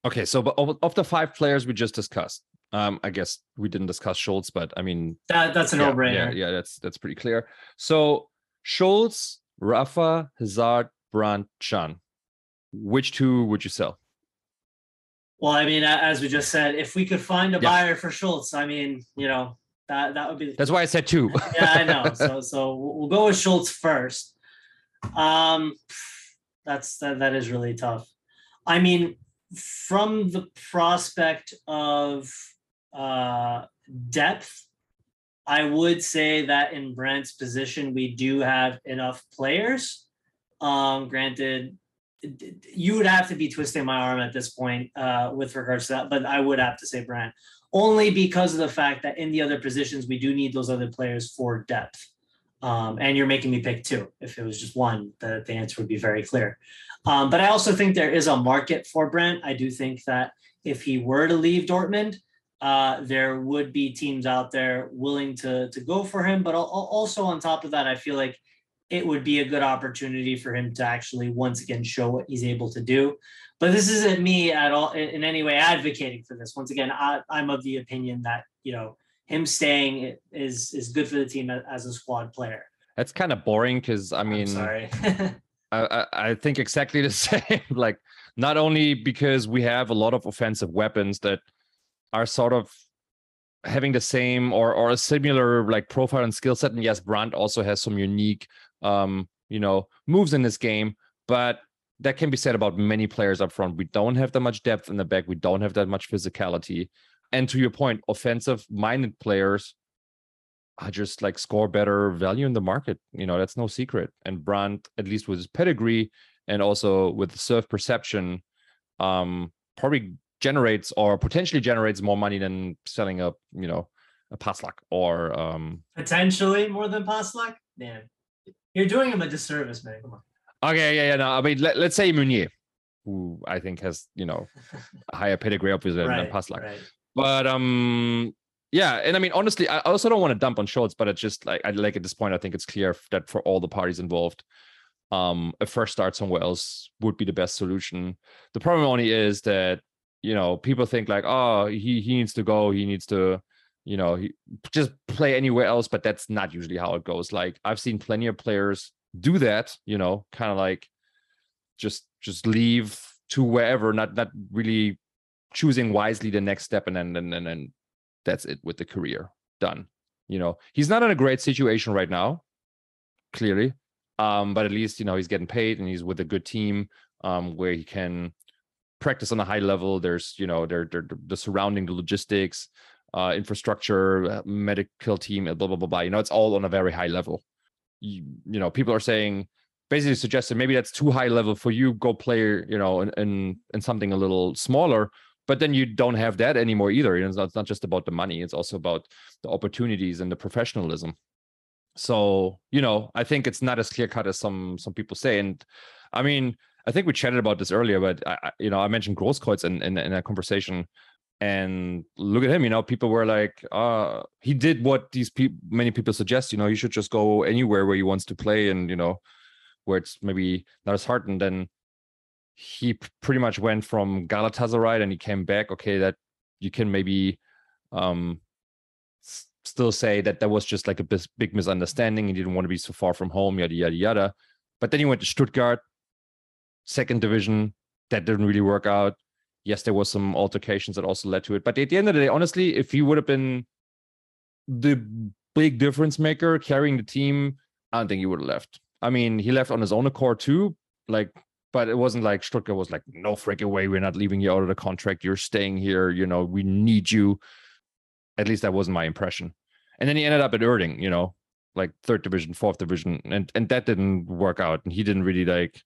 Okay, so but of, of the five players we just discussed, um, I guess we didn't discuss Schultz, but I mean that, that's a yeah, no-brainer. Yeah, yeah, that's that's pretty clear. So Schultz, Rafa, Hazard, Brandt, Can. Which two would you sell? Well, I mean, as we just said, if we could find a yeah. buyer for Schultz, I mean, you know. That, that would be. The- That's why I said two. yeah, I know. So so we'll go with Schultz first. Um, that's that, that is really tough. I mean, from the prospect of uh, depth, I would say that in Brandt's position, we do have enough players. Um, granted, you would have to be twisting my arm at this point uh, with regards to that, but I would have to say Brandt. Only because of the fact that in the other positions, we do need those other players for depth. Um, and you're making me pick two. If it was just one, the, the answer would be very clear. Um, but I also think there is a market for Brandt. I do think that if he were to leave Dortmund, uh, there would be teams out there willing to, to go for him. But also on top of that, I feel like it would be a good opportunity for him to actually once again show what he's able to do. But this isn't me at all in any way advocating for this. Once again, I, I'm of the opinion that, you know, him staying is is good for the team as a squad player. That's kind of boring because, I mean, I'm sorry. I, I think exactly the same. Like, not only because we have a lot of offensive weapons that are sort of having the same or or a similar like profile and skill set. And yes, Brandt also has some unique, um, you know, moves in this game, but that can be said about many players up front. We don't have that much depth in the back. We don't have that much physicality. And to your point, offensive-minded players are just like score better value in the market. You know, that's no secret. And Brandt, at least with his pedigree and also with the serve perception, um, probably generates or potentially generates more money than selling a, you know, a Paslak or... Um... Potentially more than Paslak? Man, you're doing him a disservice, man. Come on. Okay, yeah, yeah, no. I mean, let, let's say Meunier, who I think has, you know, a higher pedigree, obviously, right, than Paslak. Right. But um, yeah, and I mean, honestly, I also don't want to dump on Schultz, but it's just like, I like at this point, I think it's clear that for all the parties involved, um, a first start somewhere else would be the best solution. The problem only is that, you know, people think like, oh, he he needs to go, he needs to, you know, he, just play anywhere else. But that's not usually how it goes. Like, I've seen plenty of players do that, you know, kind of like just just leave to wherever, not not really choosing wisely the next step, and then and then and that's it with the career done. You know, he's not in a great situation right now, clearly, um, but at least, you know, he's getting paid and he's with a good team, um, where he can practice on a high level. There's, you know, there there the surrounding logistics, uh, infrastructure, medical team, blah blah blah blah. You know, it's all on a very high level. You, you know, people are saying, basically suggested, maybe that's too high level for you. Go play, you know, in in, in something a little smaller. But then you don't have that anymore either. It's not, it's not just about the money. It's also about the opportunities and the professionalism. So, you know, I think it's not as clear cut as some some people say. And I mean, I think we chatted about this earlier, but, I, you know, I mentioned Grosskreutz in, in, in a conversation. And look at him, you know, people were like, uh, he did what these people, many people suggest, you know, he should just go anywhere where he wants to play and, you know, where it's maybe not as hard. And then he pretty much went from Galatasaray and he came back. Okay, that you can maybe um, s- still say that that was just like a b- big misunderstanding. He didn't want to be so far from home, yada, yada, yada. But then he went to Stuttgart, second division. That didn't really work out. Yes, there was some altercations that also led to it. But at the end of the day, honestly, if he would have been the big difference maker carrying the team, I don't think he would have left. I mean, he left on his own accord too, like, but it wasn't like Stuttgart was like, no freaking way, we're not leaving you out of the contract. You're staying here. You know, we need you. At least that wasn't my impression. And then he ended up at Erding, you know, like third division, fourth division. And, and that didn't work out. And he didn't really like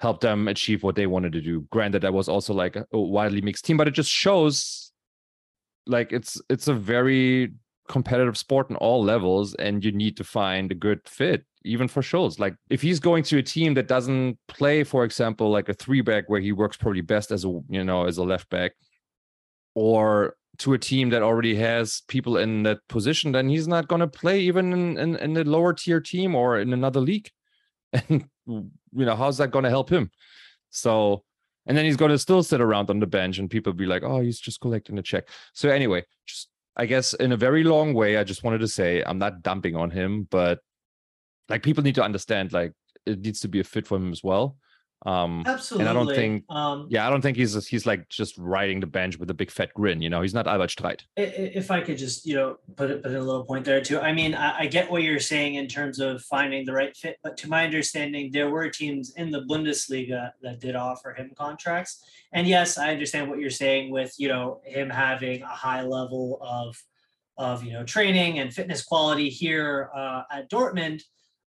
help them achieve what they wanted to do. Granted, that was also like a widely mixed team, but it just shows like it's it's a very competitive sport on all levels, and you need to find a good fit. Even for Schultz, like if he's going to a team that doesn't play, for example, like a three back where he works probably best as a, you know, as a left back, or to a team that already has people in that position, then he's not going to play even in, in, in a lower tier team or in another league. And, you know, how's that going to help him? So, and then he's going to still sit around on the bench and people be like, oh, he's just collecting a check. So anyway, just, I guess in a very long way, I just wanted to say, I'm not dumping on him, but like people need to understand, like it needs to be a fit for him as well. Um, Absolutely. And I don't think, um, yeah, I don't think he's he's like just riding the bench with a big fat grin. You know, he's not Albert Streit. If I could just, you know, put it, put in a little point there too. I mean, I, I get what you're saying in terms of finding the right fit, but to my understanding, there were teams in the Bundesliga that did offer him contracts. And yes, I understand what you're saying with, you know, him having a high level of of you know training and fitness quality here uh, at Dortmund.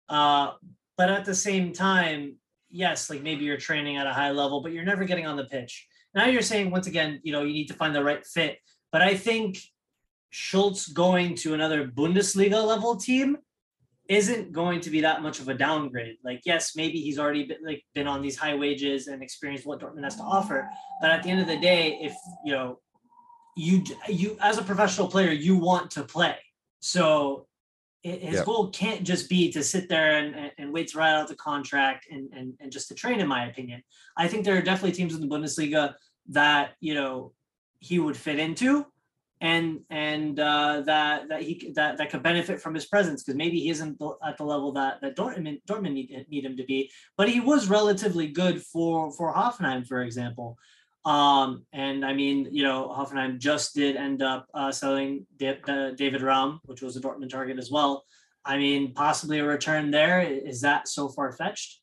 Uh, but at the same time, yes, like maybe you're training at a high level, but you're never getting on the pitch. Now you're saying, once again, you know, you need to find the right fit. But I think Schultz going to another Bundesliga level team isn't going to be that much of a downgrade. Like, yes, maybe he's already been, like been on these high wages and experienced what Dortmund has to offer. But at the end of the day, if, you know, you you as a professional player, you want to play. So his yep. goal can't just be to sit there and, and wait to ride out the contract and, and, and just to train, in my opinion. I think there are definitely teams in the Bundesliga that, you know, he would fit into and and uh, that that he that, that could benefit from his presence, because maybe he isn't at the level that, that Dortmund, Dortmund need, need him to be. But he was relatively good for, for Hoffenheim, for example. Um, and I mean, you know, Hoffenheim just did end up uh, selling D- uh, David Raum, which was a Dortmund target as well. I mean, possibly a return there. Is that so far-fetched?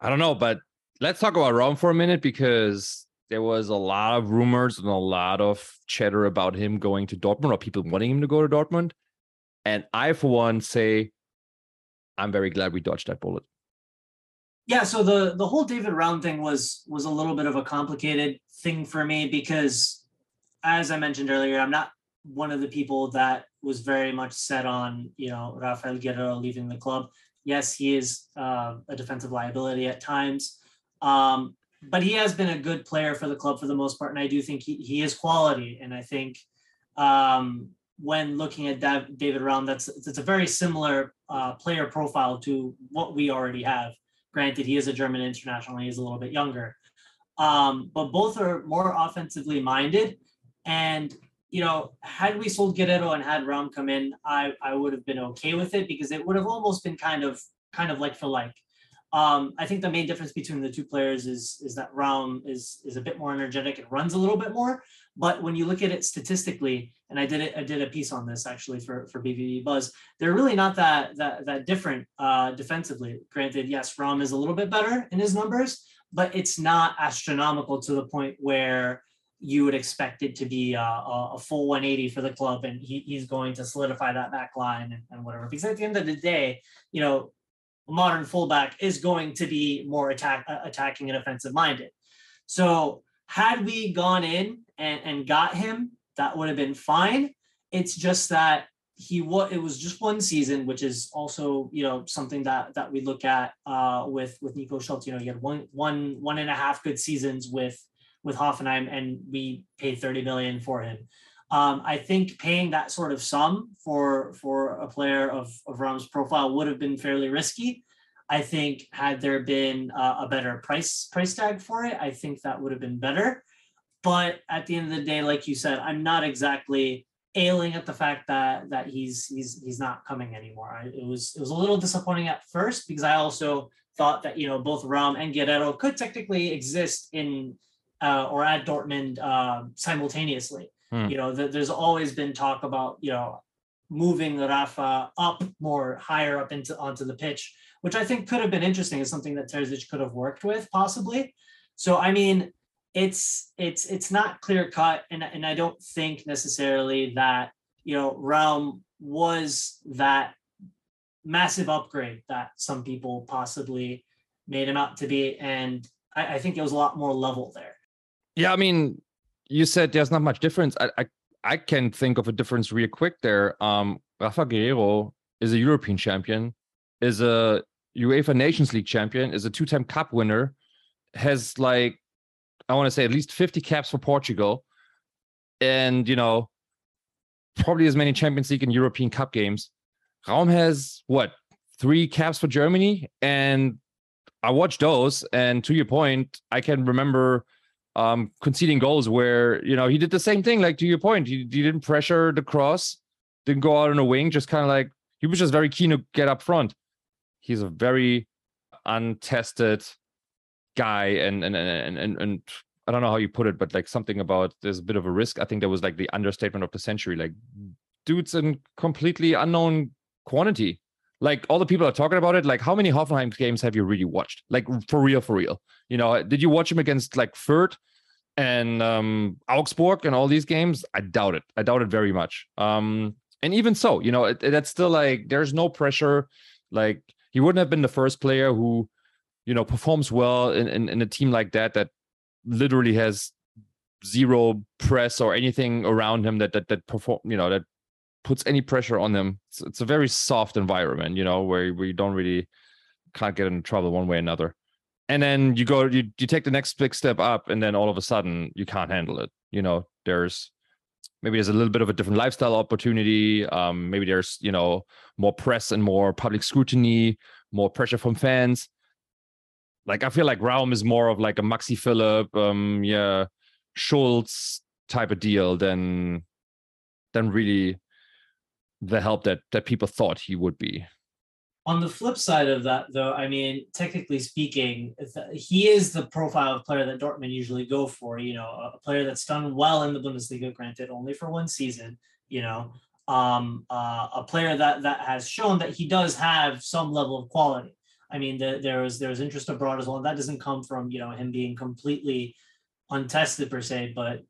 I don't know, but let's talk about Raum for a minute, because there was a lot of rumors and a lot of chatter about him going to Dortmund, or people wanting him to go to Dortmund. And I, for one, say, I'm very glad we dodged that bullet. Yeah, so the, the whole David Raum thing was was a little bit of a complicated thing for me, because, as I mentioned earlier, I'm not one of the people that was very much set on, you know, Raphaël Guerreiro leaving the club. Yes, he is uh, a defensive liability at times, um, but he has been a good player for the club for the most part, and I do think he, he is quality. And I think um, when looking at Dav- David Raum, that's it's a very similar uh, player profile to what we already have. Granted, he is a German international, and he's a little bit younger. Um, but both are more offensively minded. And, you know, had we sold Guerreiro and had Raum come in, I, I would have been okay with it, because it would have almost been kind of kind of like for like. Um, I think the main difference between the two players is, is that Raum is is a bit more energetic and runs a little bit more. But when you look at it statistically, and I did it, I did a piece on this actually for, for B V B Buzz, they're really not that that that different uh, defensively. Granted, yes, Raum is a little bit better in his numbers, but it's not astronomical to the point where you would expect it to be a, a full one eighty for the club, and he, he's going to solidify that back line and, and whatever. Because at the end of the day, you know, modern fullback is going to be more attack attacking and offensive minded. So had we gone in and, and got him, that would have been fine. It's just that he what it was just one season, which is also, you know, something that that we look at uh, with with Nico Schultz. You know, he had one one one and a half good seasons with with Hoffenheim, and we paid thirty million for him. Um, I think paying that sort of sum for for a player of, of Raum's profile would have been fairly risky. I think had there been uh, a better price price tag for it, I think that would have been better. But at the end of the day, like you said, I'm not exactly ailing at the fact that that he's he's he's not coming anymore. I, it was it was a little disappointing at first, because I also thought that, you know, both Raum and Guerreiro could technically exist in uh, or at Dortmund uh, simultaneously. You know, th- there's always been talk about, you know, moving Rafa up more higher up into onto the pitch, which I think could have been interesting. Is something that Terzić could have worked with possibly. So, I mean, it's it's it's not clear cut. And, and I don't think necessarily that, you know, Raum was that massive upgrade that some people possibly made him out to be. And I, I think it was a lot more level there. Yeah, I mean, you said there's not much difference. I, I I can think of a difference real quick there. Um, Rafa Guerreiro is a European champion, is a UEFA Nations League champion, is a two-time cup winner, has, like, I want to say at least fifty caps for Portugal, and, you know, probably as many Champions League and European Cup games. Raum has, what, three caps for Germany? And I watched those, and to your point, I can remember Um, conceding goals where, you know, he did the same thing, like to your point, he, he didn't pressure the cross, didn't go out on a wing, just kind of like, he was just very keen to get up front. He's a very untested guy, and and and and, and I don't know how you put it, but like something about there's a bit of a risk. I think that was like the understatement of the century. Like, dude's a completely unknown quantity. Like, all the people are talking about it. Like, how many Hoffenheim games have you really watched? Like, for real, for real. You know, did you watch him against like Fürth and um, Augsburg and all these games? I doubt it. I doubt it very much. Um, and even so, you know, it, it, that's still like, there's no pressure. Like, he wouldn't have been the first player who, you know, performs well in, in, in a team like that, that literally has zero press or anything around him that, that, that perform, you know, that puts any pressure on them. It's, it's a very soft environment, you know, where we don't really can't get into trouble one way or another. And then you go, you you take the next big step up, and then all of a sudden you can't handle it. You know, There's maybe there's a little bit of a different lifestyle opportunity. Um, maybe there's, you know, more press and more public scrutiny, more pressure from fans. Like, I feel like Raum is more of like a Maxi Philip, um, yeah, Schultz type of deal than than really the help that that people thought he would be. On the flip side of that, though, I mean, technically speaking, he is the profile of player that Dortmund usually go for, you know, a player that's done well in the Bundesliga, granted only for one season, you know, um, uh, a player that that has shown that he does have some level of quality. I mean, the, there was there was interest abroad as well. That doesn't come from, you know, him being completely untested per se, but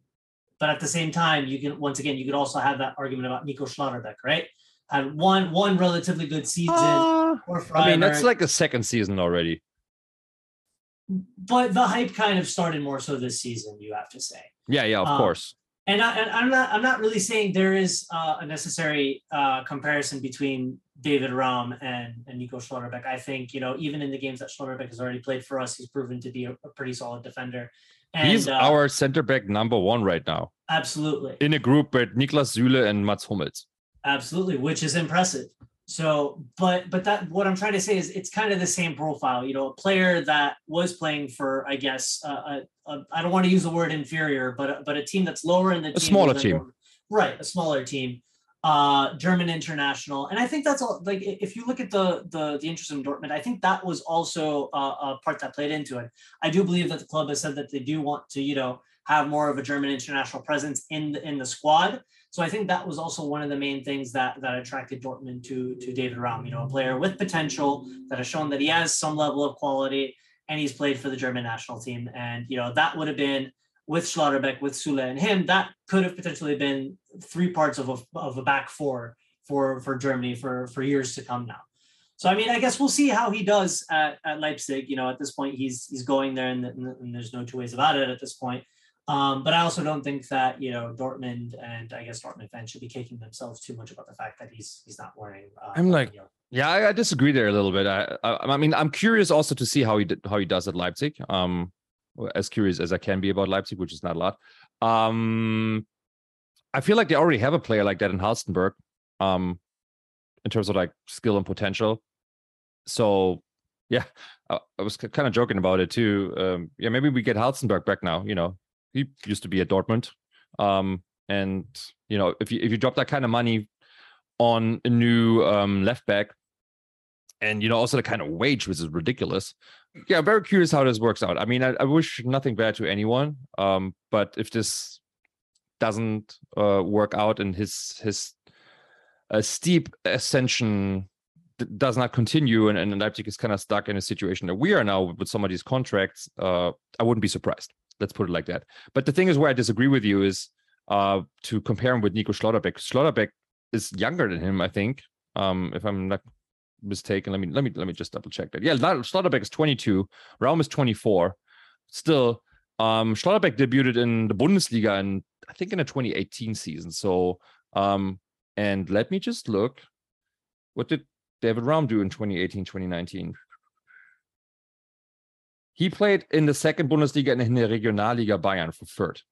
but at the same time, you can once again you could also have that argument about Nico Schlotterbeck, right? Had one one relatively good season. Uh, or I mean, that's like a second season already. But the hype kind of started more so this season, you have to say. Yeah, yeah, of um, course. And, I, and I'm not I'm not really saying there is uh, a necessary uh, comparison between David Raum and, and Nico Schlotterbeck. I think, you know, even in the games that Schlotterbeck has already played for us, he's proven to be a, a pretty solid defender. And, he's uh, our center back number one right now. Absolutely. In a group with Niklas Süle and Mats Hummels. Absolutely, which is impressive. So, but but that what I'm trying to say is it's kind of the same profile, you know, a player that was playing for, I guess, uh, a, a, I don't want to use the word inferior, but a, but a team that's lower in the a team smaller team, lower, right? A smaller team, uh, German international, and I think that's all. Like, if you look at the the the interest in Dortmund, I think that was also a, a part that played into it. I do believe that the club has said that they do want to, you know, have more of a German international presence in the, in the squad. So I think that was also one of the main things that that attracted Dortmund to, to David Raum, you know, a player with potential that has shown that he has some level of quality and he's played for the German national team. And, you know, that would have been with Schlotterbeck, with Süle and him, that could have potentially been three parts of a, of a back four for, for Germany for, for years to come now. So, I mean, I guess we'll see how he does at, at Leipzig. You know, at this point, he's he's going there and, and there's no two ways about it at this point. Um, but I also don't think that, you know, Dortmund and I guess Dortmund fans should be kicking themselves too much about the fact that he's he's not wearing. Uh, I'm like, you know. yeah, I, I disagree there a little bit. I, I I mean, I'm curious also to see how he did, how he does at Leipzig. Um, as curious as I can be about Leipzig, which is not a lot. Um, I feel like they already have a player like that in Halstenberg, um, in terms of like skill and potential. So. Yeah, I, I was kind of joking about it too. Um, yeah, maybe we get Halstenberg back now, you know. He used to be at Dortmund, um, and you know if you if you drop that kind of money on a new um, left back, and you know also the kind of wage which is ridiculous. Yeah, I'm very curious how this works out. I mean, I, I wish nothing bad to anyone, um, but if this doesn't uh, work out and his his uh, steep ascension d- does not continue, and, and Leipzig is kind of stuck in a situation that we are now with some of these contracts, uh, I wouldn't be surprised. Let's put it like that. But the thing is where I disagree with you is uh, to compare him with Nico Schlotterbeck. Schlotterbeck is younger than him, I think, um, if I'm not mistaken. Let me let me let me just double check that. Yeah, Schlotterbeck is twenty-two. Raum is twenty-four. Still, um, Schlotterbeck debuted in the Bundesliga in I think in the twenty eighteen season. So, um, and let me just look. What did David Raum do in twenty eighteen, twenty nineteen? He played in the second Bundesliga and in the Regionalliga Bayern for Fürth.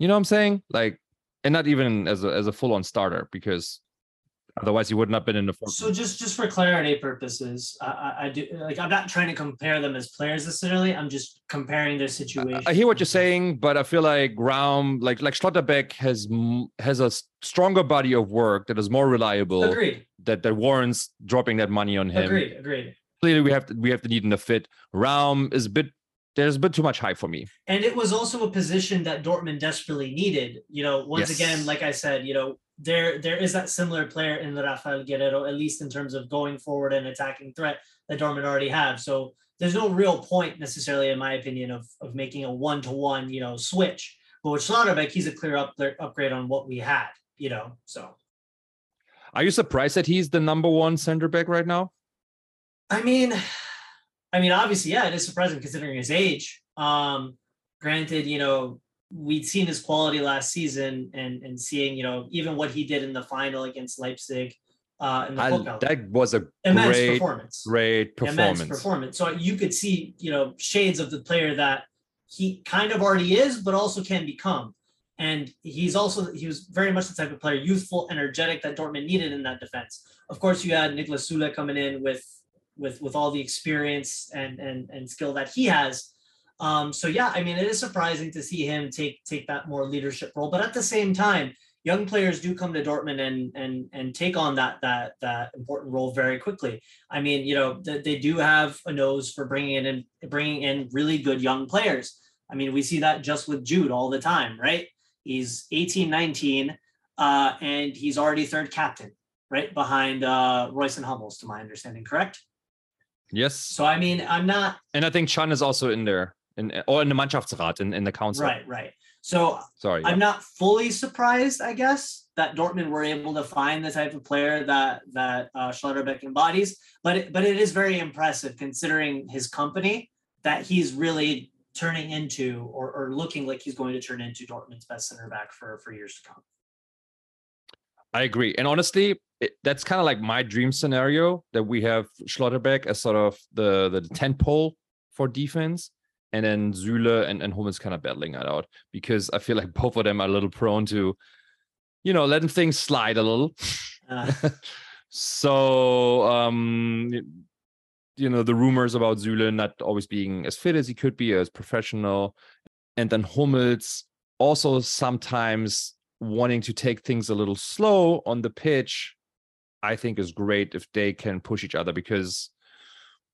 You know what I'm saying? Like, and not even as a as a full-on starter, because otherwise he would not have been in the fourth. So just, just for clarity purposes, I, I do like I'm not trying to compare them as players necessarily. I'm just comparing their situation. I, I hear what you're saying, but I feel like Raum, like like Schlotterbeck has has a stronger body of work that is more reliable. Agreed. That that warrants dropping that money on him. Agreed. Agreed. Clearly, we have to we have to need in the fit. Raum is a bit there's a bit too much hype for me. And it was also a position that Dortmund desperately needed. You know, once yes. again, like I said, you know, there there is that similar player in Raphaël Guerreiro, at least in terms of going forward and attacking threat that Dortmund already have. So there's no real point necessarily, in my opinion, of of making a one to one, you know, switch. But with Schlotterbeck, he's a clear up, upgrade on what we had. You know, so are you surprised that he's the number one center back right now? I mean, I mean, obviously, yeah, it is surprising considering his age. Um, granted, you know, we'd seen his quality last season and, and seeing, you know, even what he did in the final against Leipzig. Uh, in the I, that was a immense great performance. Great performance. Immense performance. So you could see, you know, shades of the player that he kind of already is, but also can become. And he's also, he was very much the type of player, youthful, energetic, that Dortmund needed in that defense. Of course, you had Nicolas Süle coming in with, with, with all the experience and, and, and skill that he has. Um, so yeah, I mean, it is surprising to see him take, take that more leadership role, but at the same time, young players do come to Dortmund and, and, and take on that, that, that important role very quickly. I mean, you know, they, they do have a nose for bringing in, bringing in really good young players. I mean, we see that just with Jude all the time, right? He's eighteen, nineteen, uh, and he's already third captain, right? Behind uh, Royce and Hummels, to my understanding, correct? Yes. So, I mean, I'm not... And I think Chan is also in there, in, or in the Mannschaftsrat, in, in the council. Right, right. So, Sorry, I'm yeah. not fully surprised, I guess, that Dortmund were able to find the type of player that that uh, Schlotterbeck embodies. But it, but it is very impressive, considering his company, that he's really... turning into or, or looking like he's going to turn into Dortmund's best center back for, for years to come. I agree. And honestly, it, that's kind of like my dream scenario, that we have Schlotterbeck as sort of the, the tent pole for defense, and then Süle and, and Hummels kind of battling it out, because I feel like both of them are a little prone to, you know, letting things slide a little. Uh. so, um, you know, the rumors about Süle not always being as fit as he could be, as professional. And then Hummels also sometimes wanting to take things a little slow on the pitch, I think is great if they can push each other, because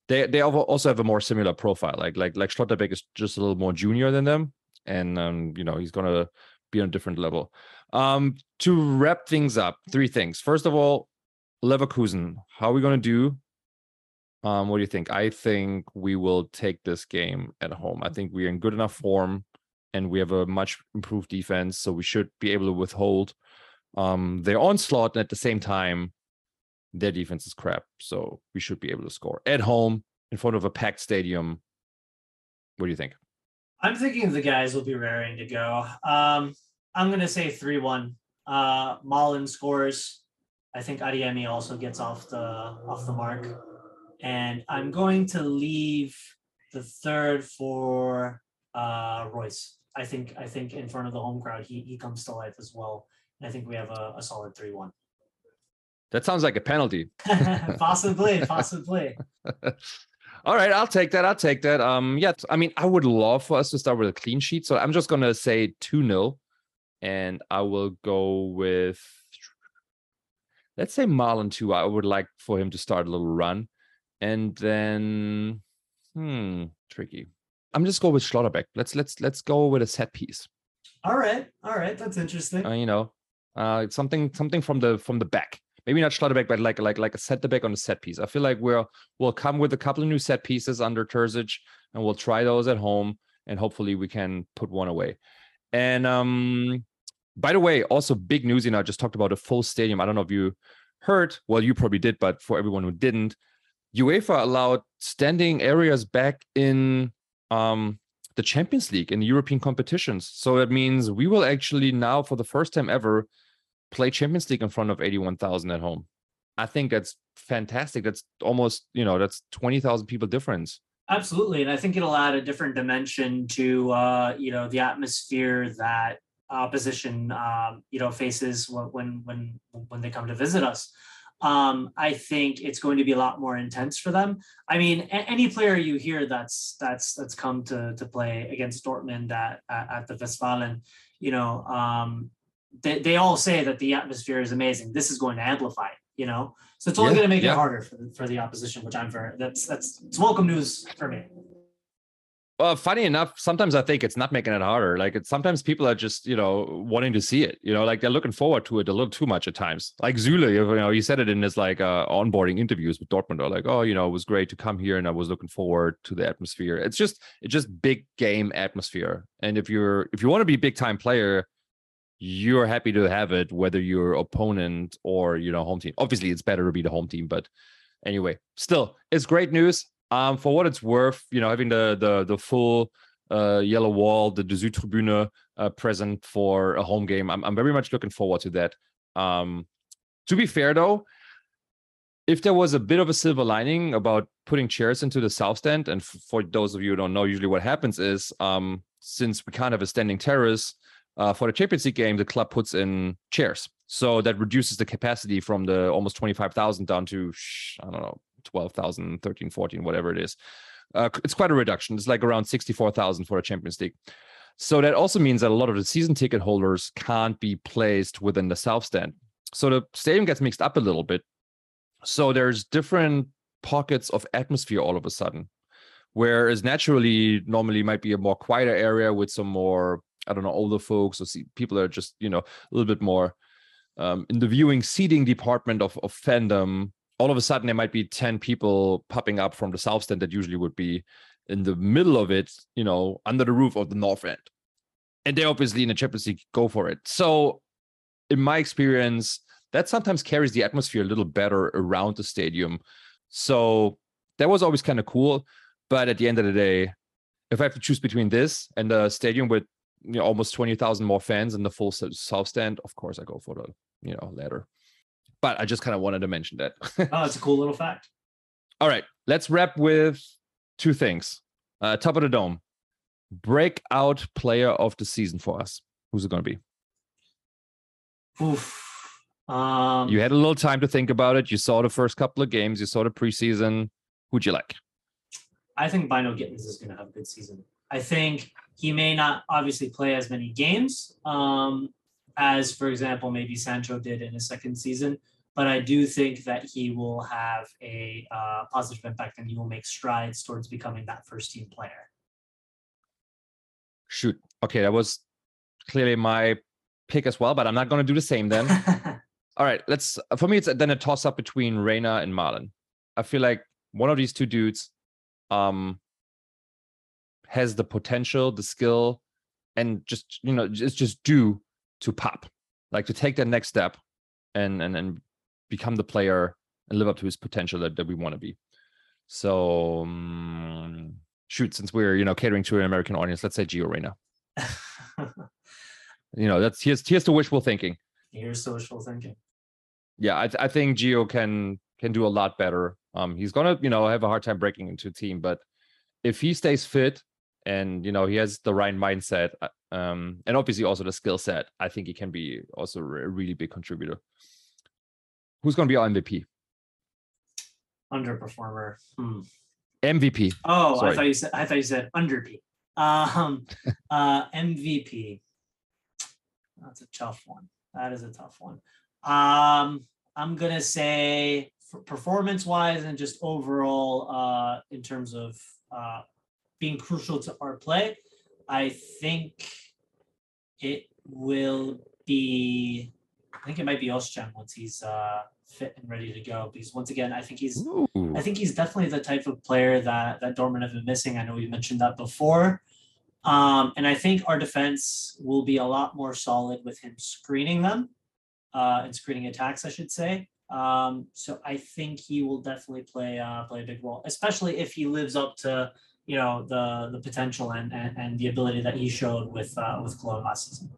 they they also have a more similar profile. Like, like, like Schlotterbeck is just a little more junior than them. And, um, you know, he's going to be on a different level. Um, to wrap things up, three things. First of all, Leverkusen, how are we going to do? Um, what do you think? I think we will take this game at home. I think we're in good enough form and we have a much improved defense, so we should be able to withhold um, their onslaught. And at the same time, their defense is crap, so we should be able to score at home in front of a packed stadium. What do you think? I'm thinking the guys will be raring to go. Um, I'm going to say three one. Uh, Malen scores. I think Adeyemi also gets off the off the mark. And I'm going to leave the third for uh, Royce. I think I think in front of the home crowd, he he comes to life as well. And I think we have a, a solid three one. That sounds like a penalty. possibly, possibly. All right, I'll take that. I'll take that. Um, yeah, I mean, I would love for us to start with a clean sheet. So I'm just going to say two nil. And I will go with, let's say Malen two. I would like for him to start a little run. And then, hmm, tricky. I'm just go with Schlotterbeck. Let's let's let's go with a set piece. All right, all right, that's interesting. Uh, you know, uh, something something from the from the back. Maybe not Schlotterbeck, but like like like a set the back on a set piece. I feel like we'll we'll come with a couple of new set pieces under Terzić, and we'll try those at home, and hopefully we can put one away. And um, by the way, also big news. You know, I just talked about a full stadium. I don't know if you heard. Well, you probably did, but for everyone who didn't, UEFA allowed standing areas back in um, the Champions League, in the European competitions. So that means we will actually now, for the first time ever, play Champions League in front of eighty-one thousand at home. I think that's fantastic. That's almost, you know, that's twenty thousand people difference. Absolutely. And I think it'll add a different dimension to, uh, you know, the atmosphere that opposition, um, you know, faces when when when they come to visit us. Um, I think it's going to be a lot more intense for them. I mean, a- any player you hear that's that's that's come to to play against Dortmund at at, at the Westfalen, you know, um, they they all say that the atmosphere is amazing. This is going to amplify it, you know. So it's only yeah, going to make yeah. it harder for the, for the opposition, which I'm very that's that's it's welcome news for me. Well, funny enough, sometimes I think it's not making it harder. Like it's sometimes people are just, you know, wanting to see it, you know, like they're looking forward to it a little too much at times. Like Süle, you know, he said it in his like uh, onboarding interviews with Dortmund, or like, oh, you know, it was great to come here and I was looking forward to the atmosphere. It's just, it's just big game atmosphere. And if you're, if you want to be a big time player, you're happy to have it, whether you're opponent or, you know, home team. Obviously it's better to be the home team, but anyway, still it's great news. Um, for what it's worth, you know, having the the the full uh, yellow wall, the Südtribüne uh, present for a home game, I'm I'm very much looking forward to that. Um, to be fair, though, if there was a bit of a silver lining about putting chairs into the south stand, and f- for those of you who don't know, usually what happens is, um, since we can't have a standing terrace, uh, for the Champions League game, the club puts in chairs. So that reduces the capacity from the almost twenty-five thousand down to, I don't know, twelve thousand, thirteen, fourteen, whatever it is. Uh, it's quite a reduction. It's like around sixty-four thousand for the Champions League. So that also means that a lot of the season ticket holders can't be placed within the south stand. So the stadium gets mixed up a little bit. So there's different pockets of atmosphere all of a sudden, whereas naturally, normally might be a more quieter area with some more, I don't know, older folks or see, people that are just, you know, a little bit more um, in the viewing seating department of, of fandom. All of a sudden, there might be ten people popping up from the south stand that usually would be in the middle of it, you know, under the roof of the north end. And they obviously in the Champions League go for it. So in my experience, that sometimes carries the atmosphere a little better around the stadium. So that was always kind of cool. But at the end of the day, if I have to choose between this and the stadium with, you know, almost twenty thousand more fans and the full south stand, of course, I go for the, you know, latter. But I just kind of wanted to mention that. Oh, it's a cool little fact. All right, let's wrap with two things. Uh, top of the dome, breakout player of the season for us. Who's it going to be? Oof. Um, you had a little time to think about it. You saw the first couple of games. You saw the preseason. Who'd you like? I think Bino Gittins is going to have a good season. I think he may not obviously play as many games um, as, for example, maybe Sancho did in his second season. But I do think that he will have a uh, positive impact and he will make strides towards becoming that first team player. Shoot. Okay, that was clearly my pick as well, but I'm not going to do the same then. All right, let's. For me, it's then a toss up between Reyna and Malen. I feel like one of these two dudes um, has the potential, the skill, and just, you know, it's just due to pop, like to take that next step and and and become the player and live up to his potential that, that we want to be. So um, shoot, since we're, you know, catering to an American audience, let's say Gio Reyna. You know, that's here's here's the wishful thinking. Here's the wishful thinking. Yeah, I, th- I think Gio can can do a lot better. Um, he's gonna, you know, have a hard time breaking into a team, but if he stays fit and, you know, he has the right mindset, um, and obviously also the skill set, I think he can be also a really big contributor. Who's gonna be our M V P? Underperformer. Hmm. M V P. Oh, Sorry. I thought you said I thought you said underp. Um, uh, M V P. That's a tough one. That is a tough one. Um, I'm going to say performance-wise and just overall uh, in terms of uh, being crucial to our play, I think it will be, I think it might be Özcan once he's uh, fit and ready to go. Because once again, I think he's, Ooh. I think he's definitely the type of player that, that Dortmund have been missing. I know we mentioned that before. Um, and I think our defense will be a lot more solid with him screening them uh, and screening attacks, I should say. Um, so I think he will definitely play uh, play a big role, especially if he lives up to, you know, the the potential and and, and the ability that he showed with uh, with Cologne last season.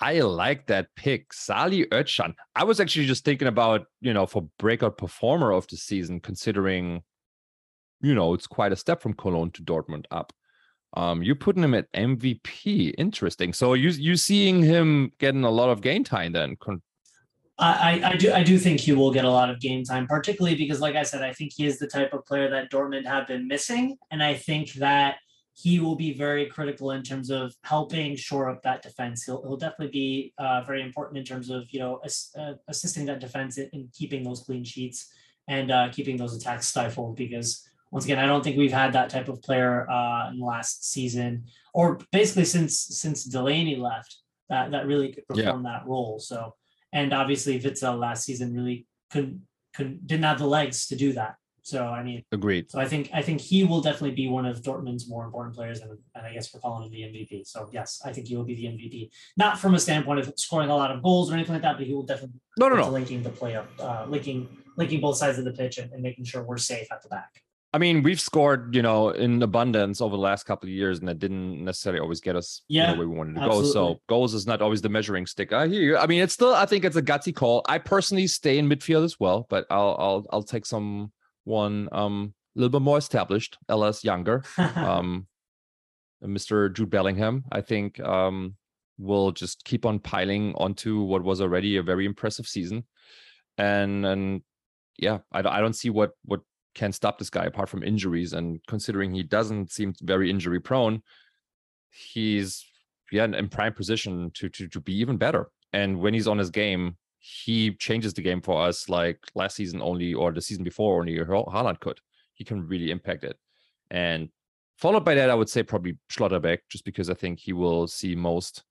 I like that pick, Salih Özcan. I was actually just thinking about, you know, for breakout performer of the season, considering, you know, it's quite a step from Cologne to Dortmund up. Um, you're putting him at M V P. Interesting. So you you seeing him getting a lot of game time then? Con- I, I do I do think he will get a lot of game time, particularly because, like I said, I think he is the type of player that Dortmund have been missing, and I think that he will be very critical in terms of helping shore up that defense. He'll he'll definitely be uh, very important in terms of, you know, ass, uh, assisting that defense in, in keeping those clean sheets and uh, keeping those attacks stifled because. Once again, I don't think we've had that type of player uh, in the last season, or basically since since Delaney left, that, that really could perform yeah. that role. So, and obviously Witzel last season really couldn't couldn't didn't have the legs to do that. So I mean, agreed. So I think I think he will definitely be one of Dortmund's more important players, and, and I guess we're calling him the M V P. So yes, I think he will be the M V P, not from a standpoint of scoring a lot of goals or anything like that, but he will definitely no no, no. linking the play up, uh, linking linking both sides of the pitch and, and making sure we're safe at the back. I mean, we've scored, you know, in abundance over the last couple of years, and that didn't necessarily always get us yeah, you know, where we wanted to absolutely. go. So goals is not always the measuring stick. I hear you. I mean, it's still, I think it's a gutsy call. I personally stay in midfield as well, but I'll I'll I'll take someone um a little bit more established, alas younger, um, Mister Jude Bellingham. I think um, will just keep on piling onto what was already a very impressive season. And and yeah, I, I don't see what what can stop this guy apart from injuries. And considering he doesn't seem very injury prone, he's yeah in prime position to to to be even better. And when he's on his game, he changes the game for us like last season only, or the season before only Haaland could. He can really impact it. And followed by that, I would say probably Schlotterbeck, just because I think he will see most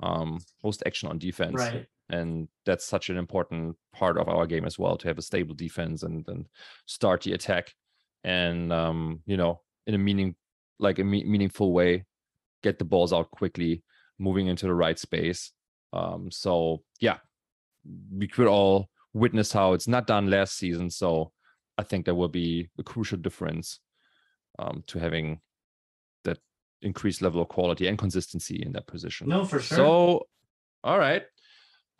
um, most action on defense. Right. And that's such an important part of our game as well, to have a stable defense and, and start the attack. And, um, you know, in a meaning like a me- meaningful way, get the balls out quickly, moving into the right space. Um, so, yeah, we could all witness how it's not done last season. So I think there will be a crucial difference um, to having that increased level of quality and consistency in that position. No, for sure. So, all right.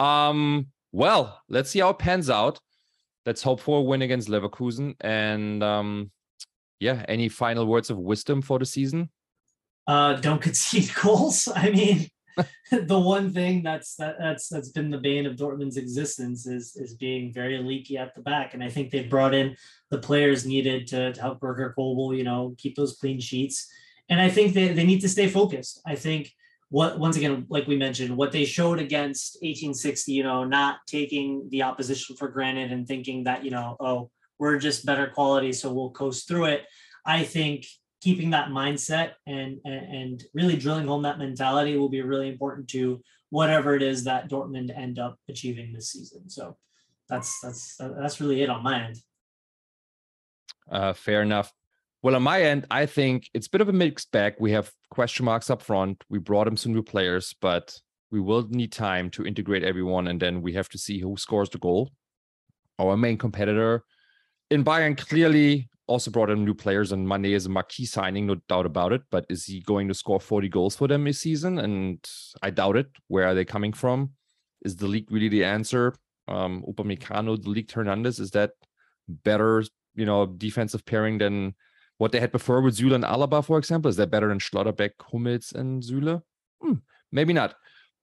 Um, well, let's see how it pans out. Let's hope for a win against Leverkusen. And um, yeah, any final words of wisdom for the season? Uh, don't concede goals. I mean, the one thing that's that, that's that's been the bane of Dortmund's existence is is being very leaky at the back. And I think they've brought in the players needed to, to help Berger Kobel, you know, keep those clean sheets. And I think they, they need to stay focused. I think What once again, like we mentioned, what they showed against eighteen sixty, you know, not taking the opposition for granted and thinking that, you know, oh, we're just better quality, so we'll coast through it. I think keeping that mindset and and, and really drilling home that mentality will be really important to whatever it is that Dortmund end up achieving this season. So that's that's that's really it on my end. Uh, fair enough. Well, on my end, I think it's a bit of a mixed bag. We have question marks up front. We brought in some new players, but we will need time to integrate everyone. And then we have to see who scores the goal. Our main competitor in Bayern clearly also brought in new players. And Mané is a marquee signing, no doubt about it. But is he going to score forty goals for them this season? And I doubt it. Where are they coming from? Is the league really the answer? Um, Upamecano, the league Hernandez, is that better, you know, defensive pairing than what they had before with Süle and Alaba, for example? Is that better than Schlotterbeck, Hummels, and Süle? Hmm, maybe not.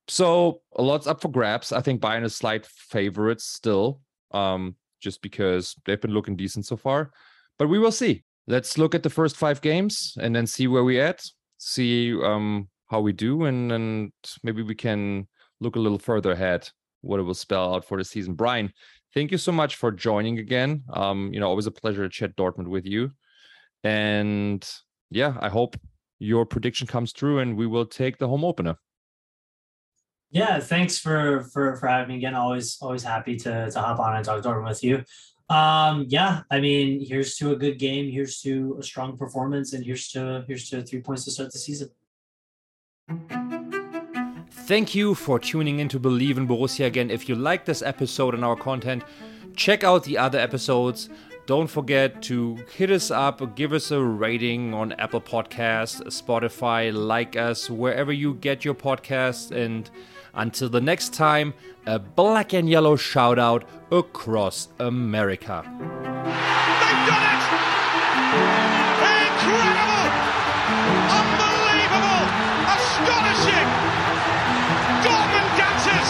So a lot's up for grabs. I think Bayern is slight favorites still, um, just because they've been looking decent so far. But we will see. Let's look at the first five games and then see where we're at, see um, how we do, and, and maybe we can look a little further ahead what it will spell out for the season. Brian, thank you so much for joining again. Um, you know, always a pleasure to chat Dortmund with you. And yeah, I hope your prediction comes true and we will take the home opener. Yeah, thanks for for, for having me again. Always always happy to, to hop on and talk Dortmund with you. Um, yeah, I mean, here's to a good game. Here's to a strong performance. And here's to here's to three points to start the season. Thank you for tuning in to Believe in Borussia again. If you like this episode and our content, check out the other episodes. Don't forget to hit us up, give us a rating on Apple Podcasts, Spotify, like us, wherever you get your podcasts. And until the next time, a black and yellow shout out across America. They've done it! Incredible! Unbelievable! Astonishing! Dortmund dances!